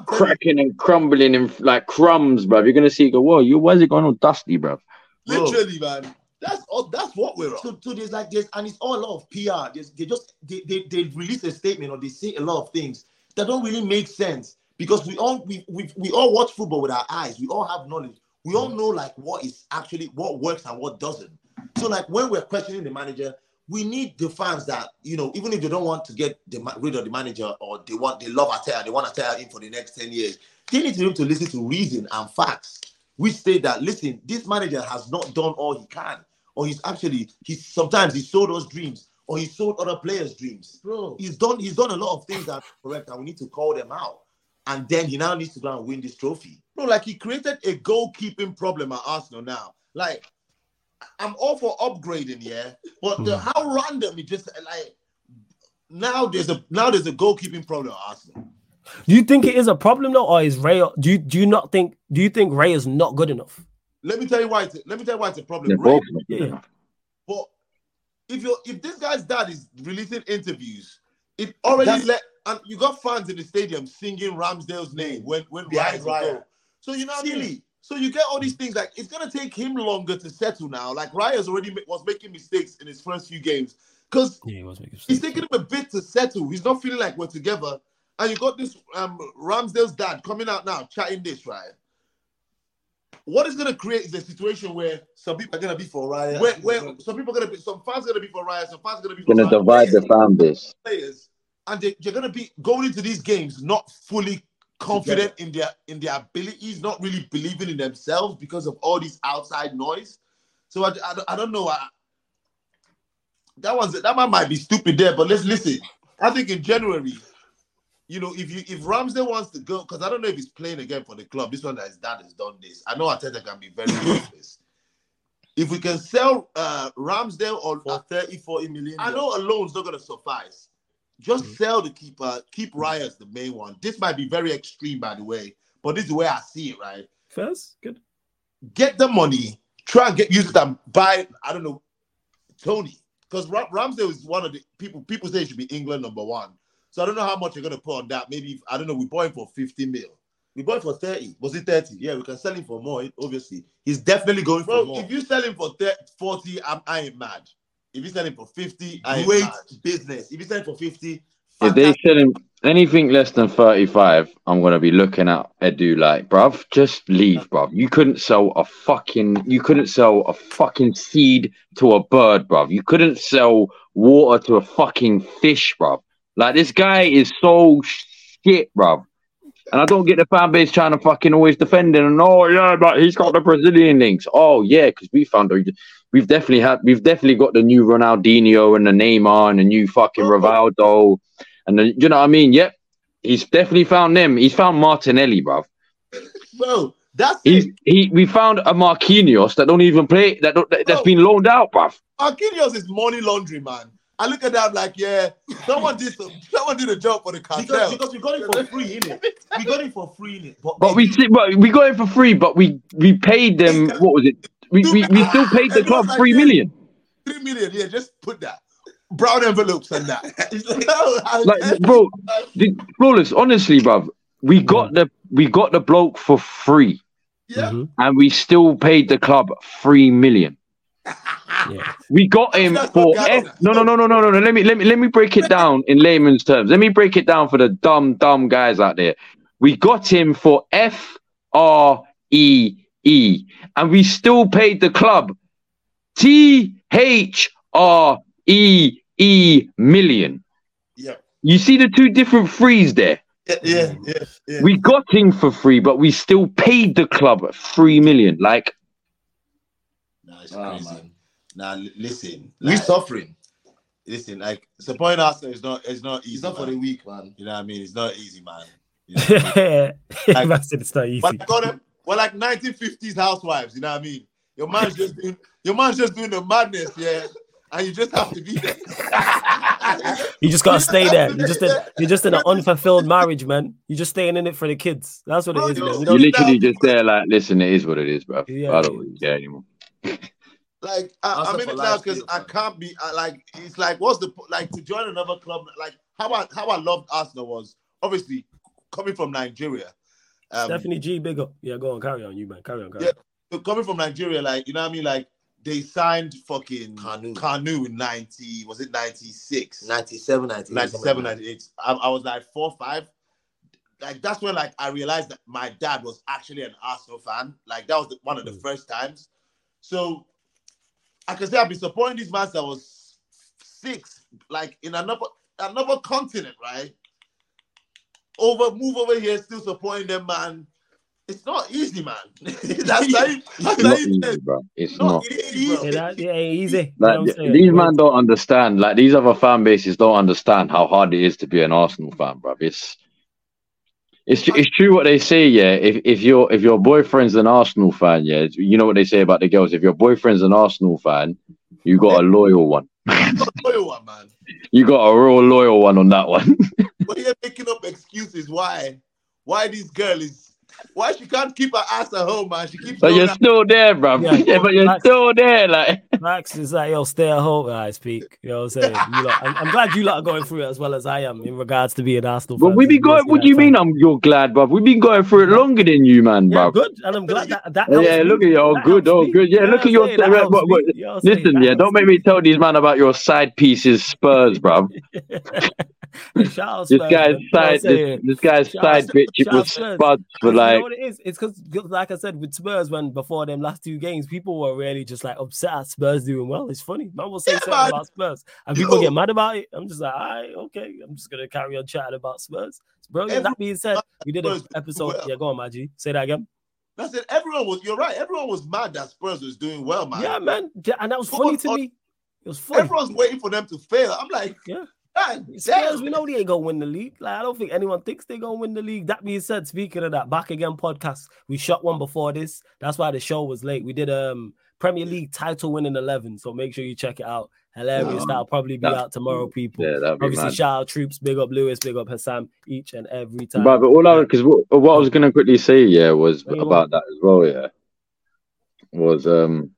cracking and crumbling and like crumbs, bruv. You're gonna see. You go, whoa, you why is it going all dusty, bruv? Literally, whoa. Man. That's all. That's what we're on. So, so there's like this, and it's all a lot of P R. There's, they just they, they they release a statement or they say a lot of things that don't really make sense because we all we we we all watch football with our eyes. We all have knowledge. We all know like what is actually what works and what doesn't. So like when we're questioning the manager, we need the fans that you know, even if they don't want to get the, rid of the manager or they want they love Arteta, they want Arteta in for the next ten years. They need to, to listen to reason and facts. We say that listen, this manager has not done all he can, or he's actually he's sometimes he sold us dreams, or he sold other players' dreams. Bro, he's done he's done a lot of things that are correct, and we need to call them out. And then he now needs to go and win this trophy. Bro, like he created a goalkeeping problem at Arsenal now. Like, I'm all for upgrading, yeah. But the, how random it just like now there's a now there's a goalkeeping problem at Arsenal. Do you think it is a problem though, or is Ray? Do you do you not think? Do you think Ray is not good enough? Let me tell you why. It's, let me tell you why it's a problem. Ray, yeah. But if you if this guy's dad is releasing interviews, it already That's... let. And you got fans in the stadium singing Ramsdale's name when when Rice Rice. So you know what I mean? So you get all these things like it's gonna take him longer to settle now. Like Rice already ma- was making mistakes in his first few games because yeah, he he's taking him a bit to settle. He's not feeling like we're together. And you got this um, Ramsdale's dad coming out now chatting this right. What is gonna create is a situation where some people are gonna be for Rice, where, where some people are gonna be some fans are gonna be for Rice, some fans are gonna be for Rice. Gonna divide the fan base. Players. And they, they're going to be going into these games not fully confident yeah. in their in their abilities, not really believing in themselves because of all this outside noise. So I, I, I don't know. I, that one's that one might be stupid there, but let's listen. I think in January, you know, if you if Ramsdale wants to go, because I don't know if he's playing again for the club. This one that his dad has done this. I know Arteta can be very ruthless. If we can sell uh, Ramsdale or for thirty, forty million, I know alone's not going to suffice. Just mm-hmm. sell the keeper, keep Reyes the main one. This might be very extreme, by the way, but this is the way I see it, right? First, good. Get the money, try and get used to them by, I don't know, Toney. Because Ram- Ramsdale is one of the people, people say it should be England number one. So I don't know how much you're going to put on that. Maybe, if, I don't know, we bought him for fifty mil. We bought him for thirty. Was it thirty? Yeah, we can sell him for more, obviously. He's definitely going Bro, for more. If you sell him for thirty, forty, I'm, I ain't mad. If you sell him for fifty, I ain't mad. Business. If you sell him for fifty, if they sell him anything less than thirty-five, I'm going to be looking at Edu like, bruv, just leave, bruv. You couldn't sell a fucking, you couldn't sell a fucking seed to a bird, bruv. You couldn't sell water to a fucking fish, bruv. Like, this guy is so shit, bruv. And I don't get the fan base trying to fucking always defend him. And, oh, yeah, but he's got the Brazilian links. Oh, yeah, because we found out. We've definitely had, we've definitely got the new Ronaldinho and the Neymar and the new fucking Rivaldo. And the, you know what I mean? Yep. He's definitely found them. He's found Martinelli, bruv. Bro, that's he's, he. We found a Marquinhos that don't even play, that don't, that, that's been loaned out, bruv. Marquinhos is money laundry, man. I look at that like, yeah, someone did some, someone did a job for the cartel. Because, because we got it for free, innit? We got it for free, innit? But, but we see, but we got it for free, but we, we paid them, what was it? We we, we still paid the club like, three million. Three million, yeah, just put that. Brown envelopes and that. like, like, bro, the, flawless, honestly, bruv, we got the we got the bloke for free. Yeah. And we still paid the club three million. Yeah. We got him for F- no, no, no, no, no, no, no. Let me, let me, let me break it down in layman's terms. Let me break it down for the dumb, dumb guys out there. We got him for F R E E, and we still paid the club T H R E E million. Yeah, you see the two different threes there. Yeah, yeah, yeah, yeah. We got him for free, but we still paid the club three million. Like. It's oh, crazy. Man. Now listen, like, we're suffering. Listen, like supporting Arsenal is not, it's not easy. It's not man. For the weak, man. You know what I mean? It's not easy, man. You know what I mean? Like, Master, it's not easy. But I got him, we're like nineteen fifties housewives. You know what I mean? Your man's just doing, your man's just doing the madness, yeah. And you just have to be there. You just gotta stay there. You just, a, you're just in an unfulfilled marriage, man. You're just staying in it for the kids. That's what bro, it is. You man. You're literally just there, like, listen, it is what it is, bro. Yeah, I don't really care anymore. Like I, I'm in it now because I can't be I, like it's like what's the like to join another club like how I how I loved Arsenal was obviously coming from Nigeria. Um, Stephanie G, big up. Yeah, go on, carry on, you man, carry on, carry yeah, on. Coming from Nigeria, like you know what I mean, like they signed fucking Kanu, Kanu in ninety, was it ninety-six, ninety-seven, ninety-eight, ninety-seven, ninety-eight. I, I was like four, five. Like that's when like I realized that my dad was actually an Arsenal fan. Like that was the, one of the mm. first times. So I can say I've been supporting these man since I was six, like in another another continent, right? Over move over here, still supporting them, man. It's not easy, man. That's like that's not easy, bro. It's not, not easy. Bro. Yeah, yeah, easy. Like, you know these man don't understand. Like these other fan bases don't understand how hard it is to be an Arsenal fan, bro. It's It's it's true what they say, yeah. If if your if your boyfriend's an Arsenal fan, yeah, you know what they say about the girls. If your boyfriend's an Arsenal fan, you got yeah. a loyal one. Got a loyal one, man. You got a real loyal one on that one. But you're making up excuses why why this girl is why she can't keep her ass at home, man. She keeps. But you're out. Still there, bro. Yeah, yeah but you're Max, still there, like Max is like, yo, stay at home, guys. Peak. You know what I'm saying? You lot, I'm, I'm glad you lot are going through it as well as I am in regards to being Arsenal. But we be going. What do you mean? I'm you're glad, bro. We've been going through it longer than you, man, bro. Yeah, good, and I'm glad that. that yeah, look at you. Oh, good. Oh, good. Yeah, look at your. Listen, yeah. Don't make me tell these man about your side pieces, Spurs, bro. This guy's side, this, this guy's side bitch it was Spurs for like. You know what it is? It's because, like I said, with Spurs, when before them last two games, people were really just like upset at Spurs doing well. It's funny, man will say yeah, something man. About Spurs, and people Yo. get mad about it. I'm just like, all right, okay, I'm just gonna carry on chatting about Spurs, bro. Yeah, that being said, we did an episode. Well. Yeah, go on, Maji, say that again. That's it. Everyone was. You're right. Everyone was mad that Spurs was doing well, man. Yeah, man, and that was funny on, to on, me. It was funny. Everyone's waiting for them to fail. I'm like, yeah. Spurs, we know they ain't gonna win the league. Like I don't think anyone thinks they're gonna win the league. That being said, speaking of that, back again podcast. We shot one before this. That's why the show was late. We ddid um Premier League title winning eleven. So make sure you check it out. Hilarious. Um, That'll probably be out tomorrow, people. Yeah, obviously, shout out Troops, big up Lewis, big up Hassam, each and every time. But, but all I because what, what I was gonna quickly say, yeah, was about that as well, yeah. was um.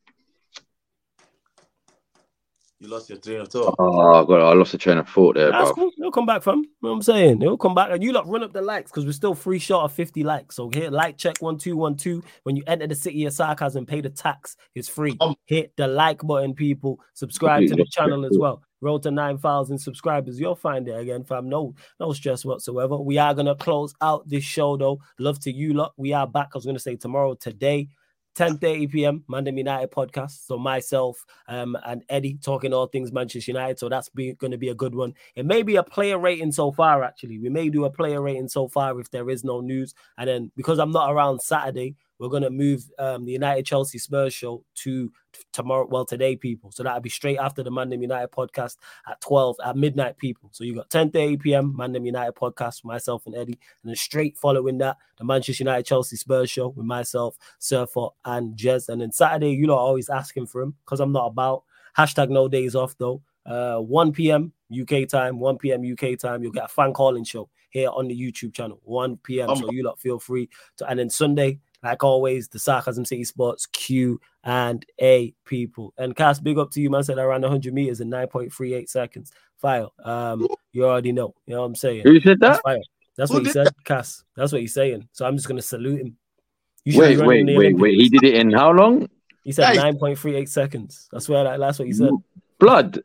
You lost your train of thought. Oh, God, I lost the train of thought there. That's cool. They'll come back, fam. You know what I'm saying? They'll come back. And you lot run up the likes because we're still free short of fifty likes. So hit like check one, two, one, two. When you enter the city of sarcasm, pay the tax. It's free. Um, hit the like button, people. Subscribe to the channel as well. Road to nine thousand subscribers. You'll find it again, fam. No, no stress whatsoever. We are going to close out this show, though. Love to you lot. We are back. I was going to say tomorrow, today. ten thirty p m Manchester United podcast. So myself um, and Eddie talking all things Manchester United. So that's going to be a good one. It may be a player rating so far, actually. We may do a player rating so far if there is no news. And then because I'm not around Saturday, we're going to move um, the United Chelsea Spurs show to tomorrow. Well, today, people. So that'll be straight after the Manchester United podcast at twelve at midnight, people. So you got ten thirty p m Manchester United podcast, myself and Eddie. And then straight following that, the Manchester United Chelsea Spurs show with myself, Surfer and Jez. And then Saturday, you lot are always asking for him because I'm not about. Hashtag no days off, though. Uh, one p m U K time, one p m U K time. You'll get a fan calling show here on the YouTube channel, one p m So you lot feel free to. And then Sunday, like always, the Sarcasm City Sports Q and A, people. And Cass, big up to you, man. Said I ran one hundred meters in nine point three eight seconds. Fire. Um, you already know. You know what I'm saying? Who said that? That's, fire. That's what he said, that? Cass. That's what he's saying. So I'm just going to salute him. You wait, wait, wait, Olympics. wait. He did it in how long? He said hey. nine point three eight seconds. I swear that, that's what he said. Blood.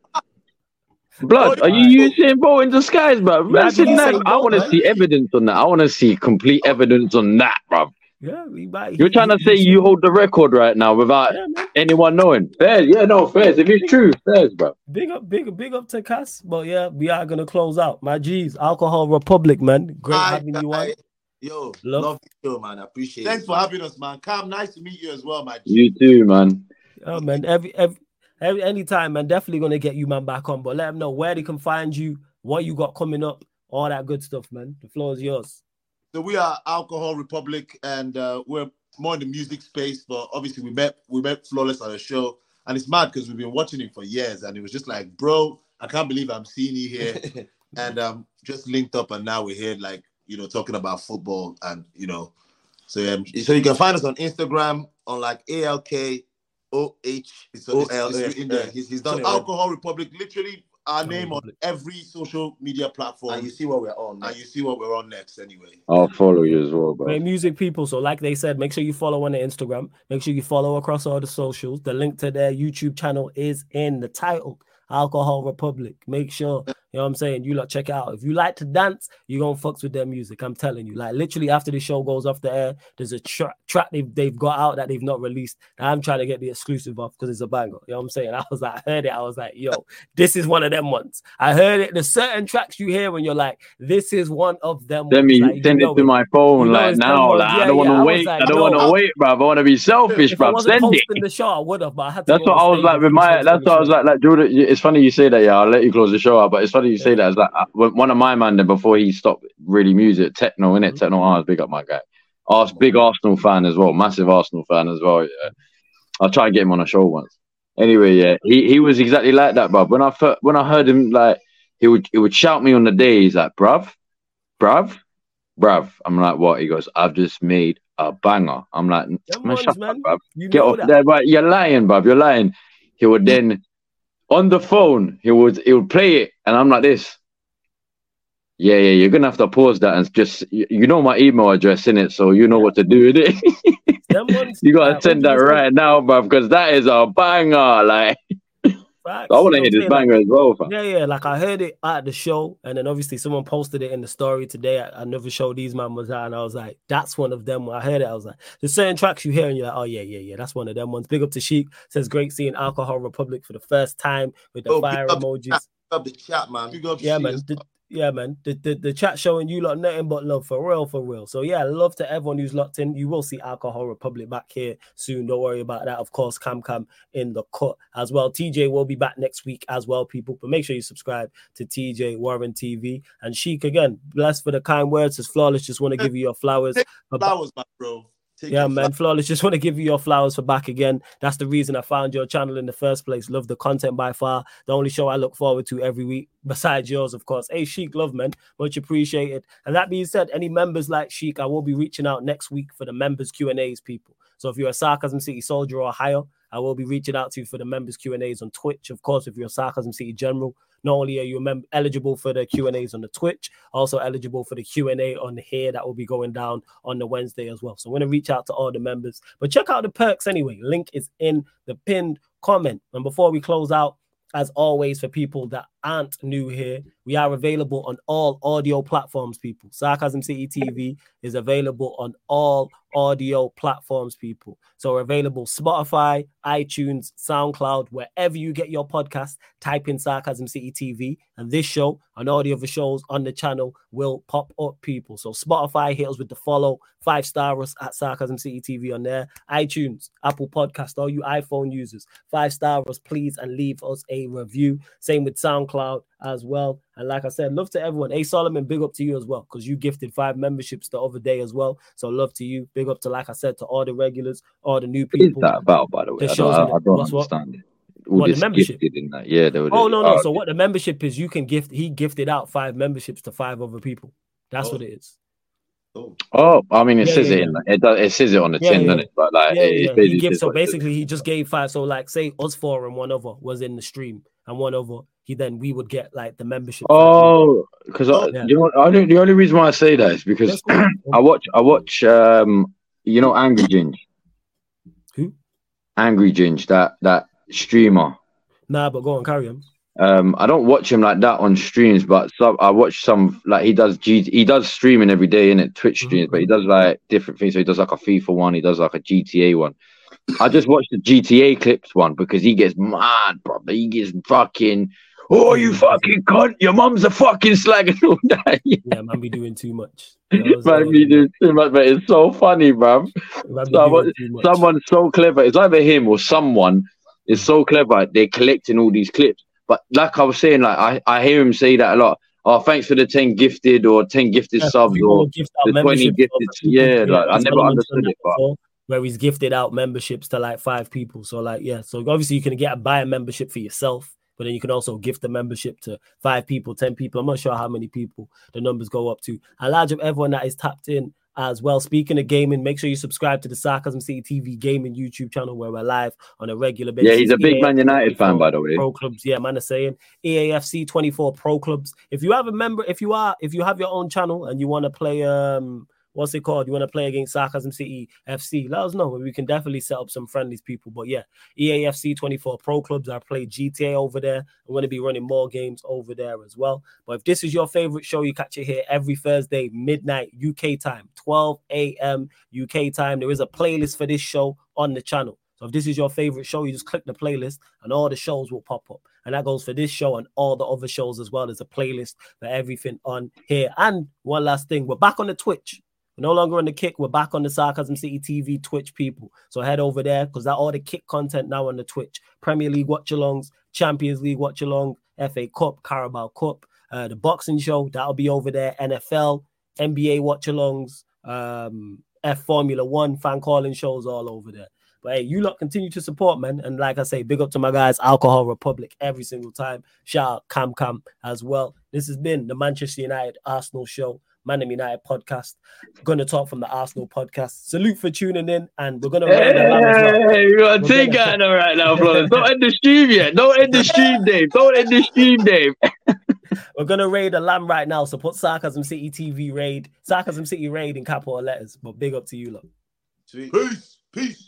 Blood, are you using ball in disguise, bro? Yeah, that. I want to see evidence on that. I want to see complete evidence on that, bro. Yeah, we might. You're trying to say you hold the record right now without yeah, anyone knowing. Fair, yeah, no, fairs. If it's true, fairs, bro. Big up, big, big up to Cass. But yeah, we are gonna close out. My G's, Alcohol Republic, man. Great I, having I, you on. Yo, love, love you, man. I appreciate. Thanks it. Thanks for having us, man. Cam, nice to meet you as well, my G. You too, man. Oh man, every every, every anytime, man. Definitely gonna get you, man, back on. But let them know where they can find you, what you got coming up, all that good stuff, man. The floor is yours. So we are Alcohol Republic, and uh, we're more in the music space. But obviously, we met we met Flawless on a show, and it's mad because we've been watching him for years, and it was just like, bro, I can't believe I'm seeing you here, and um, just linked up, and now we're here, like you know, talking about football, and you know, so um, so you can find us on Instagram on like A L K O H O L in there. He's, he's done so it, Alcohol right? Republic, literally. Our name on every social media platform. And you see what we're on. Next. And you see what we're on next anyway. I'll follow you as well, bro. Great music people. So like they said, make sure you follow on the Instagram. Make sure you follow across all the socials. The link to their YouTube channel is in the title, Alcohol Republic. Make sure, you know what I'm saying, you lot check it out. If you like to dance, you're going to fucks with their music. I'm telling you. Like literally after the show goes off the air, there's a tra- track they've, they've got out that they've not released. And I'm trying to get the exclusive off because it's a banger. You know what I'm saying? I was like, I heard it. I was like, yo, this is one of them ones. I heard it. There's certain tracks you hear when you're like, this is one of them ones. Send me, like, send it to my phone you know like now. Like, yeah, I don't want to yeah. wait. I, like, I don't no, want to wait, bro. I want to be selfish, bro. Send it. The show, I would have, but I had to. That's what I was like with my. That's what I was like. Like, Jordan, it's funny you say that. Yeah, I'll let you close the show out, but it's funny. You say that as like one of my man, then before he stopped really music, techno innit, mm-hmm. techno arts, big up my guy, Ars, big Arsenal fan as well, massive Arsenal fan as well. Yeah, I'll try and get him on a show once. Anyway, yeah, he, he was exactly like that, bruv. When I th- when I heard him, like he would he would shout me on the day. He's like, bruv, bruv, bruv. I'm like, what? He goes, I've just made a banger. I'm like, man, shut man. up, bruv. You get off that. there, bruv. You're lying, bruv. You're lying. He would then. On the phone, he would he would play it, and I'm like this. Yeah, yeah, you're gonna have to pause that and just you, you know my email address in it, so you know what to do with it. You gotta that send that right good. now, bruv, because that is a banger. Like, right, so I want to hear this banger like, as well. Fam. Yeah, yeah, like I heard it at the show, and then obviously someone posted it in the story today at another show. These man was at, and I was like, that's one of them. When I heard it, I was like, there's certain tracks you hear, and you're like, oh yeah, yeah, yeah, that's one of them ones. Big up to Sheik. Says great seeing Alcohol Republic for the first time with the oh, fire big up emojis. Big up the chat, man. Big up yeah, man. The, yeah, man. The, the the chat showing you lot nothing but love for real, for real. So yeah, love to everyone who's locked in. You will see Alcohol Republic back here soon. Don't worry about that. Of course, Cam Cam in the cut as well. T J will be back next week as well, people. But make sure you subscribe to T J Warren T V. And Sheik again, blessed for the kind words. It's Flawless. Just want to give you your flowers. Flowers, my bro. Yeah, man. Flawless, just want to give you your flowers for back again. That's the reason I found your channel in the first place. Love the content by far. The only show I look forward to every week, besides yours, of course. Hey, Sheik, love, man. Much appreciated. And that being said, any members like Sheik, I will be reaching out next week for the members Q and A's, people. So if you're a Sarcasm City soldier or higher, I will be reaching out to you for the members Q and A's on Twitch. Of course, if you're a Sarcasm City general, not only are you mem- eligible for the Q and A's on the Twitch, also eligible for the Q and A on here that will be going down on the Wednesday as well. So I'm going to reach out to all the members. But check out the perks anyway. Link is in the pinned comment. And before we close out, as always, for people that aren't new here, we are available on all audio platforms, people. Sarcasm City T V is available on all audio platforms, people. So we're available Spotify, iTunes, SoundCloud, wherever you get your podcast, type in Sarcasm City T V. And this show and all the other shows on the channel will pop up, people. So Spotify, hit us with the follow, five-star us at Sarcasm City T V on there. iTunes, Apple Podcast, all you iPhone users, five-star us, please, and leave us a review. Same with SoundCloud as well. And like I said, love to everyone. Hey, Solomon, big up to you as well, because you gifted five memberships the other day as well. So love to you. Big up to, like I said, to all the regulars, all the new people. What is that about, by the way? I don't, I, I don't understand it. What the membership? In that. Yeah, they were oh, no, no. Oh, so what the membership is, you can gift, he gifted out five memberships to five other people. That's oh. what it is. Oh. oh, I mean, it yeah, says yeah, it in, yeah. it, does, it says it on the yeah, tin, yeah. doesn't it? But like, yeah, it, yeah. It he gives, so basically, he just gave five. So, like, say us four and one other was in the stream, and one other, he then we would get like the membership. Oh, because oh, yeah. you know, I don't, the only reason why I say that is because cool. I watch, I watch, um, you know, Angry Ginge, who Angry Ginge, that that streamer. Nah, but go on, carry on. Um, I don't watch him like that on streams, but some, I watch some like he does. G- he does streaming every day in it, Twitch streams, mm-hmm. but he does like different things. So he does like a FIFA one, he does like a G T A one. I just watched the G T A clips one because he gets mad, bro. He gets fucking, oh, you fucking cunt! Your mum's a fucking slag and all that. Yeah, yeah man, be doing too much. Man, be doing too much, but it's so funny, bro. So someone so clever. It's either him or someone is so clever. They're collecting all these clips. But like I was saying, like I, I hear him say that a lot. Oh, thanks for the ten gifted or ten gifted yeah, subs or gift the twenty gifted. Yeah, like, I never understood it. But... where he's gifted out memberships to like five people. So like, yeah. So obviously you can get a buy a membership for yourself, but then you can also gift the membership to five people, ten people. I'm not sure how many people the numbers go up to. I large up everyone that is tapped in as well. Speaking of gaming, make sure you subscribe to the Sarcasm City T V gaming YouTube channel where we're live on a regular basis. Yeah, he's a big E A F C Man United fan, by the way. Pro clubs, yeah, man is saying E A F C twenty-four Pro Clubs. If you have a member, if you are, if you have your own channel and you want to play, um, what's it called? You want to play against Sarcasm City F C? Let us know. We can definitely set up some friendlies, people. But yeah, E A F C twenty-four Pro Clubs. I play G T A over there. I'm going to be running more games over there as well. But if this is your favorite show, you catch it here every Thursday, midnight U K time, twelve a.m. U K time. There is a playlist for this show on the channel. So if this is your favorite show, you just click the playlist and all the shows will pop up. And that goes for this show and all the other shows as well. There's a playlist for everything on here. And one last thing, we're back on the Twitch. We're no longer on the kick. We're back on the Sarcasm City T V Twitch, people. So head over there because that all the kick content now on the Twitch. Premier League watch-alongs, Champions League watch-along, F A Cup, Carabao Cup, uh, the boxing show, that'll be over there. N F L, N B A watch-alongs, um, F Formula One, fan calling shows all over there. But hey, you lot continue to support, man. And like I say, big up to my guys, Alcohol Republic, every single time. Shout out Cam Cam as well. This has been the Manchester United Arsenal show. Man United podcast. Going to talk from the Arsenal podcast. Salute for tuning in, and we're going to. Hey, hey, we got a thing going on right now, Florence. Don't end the stream yet. Don't end the stream, Dave. Don't end the stream, Dave. We're going to raid a lamb right now, so put Sarcasm City T V raid, Sarcasm City raid in capital letters. But big up to you, look. Peace, peace.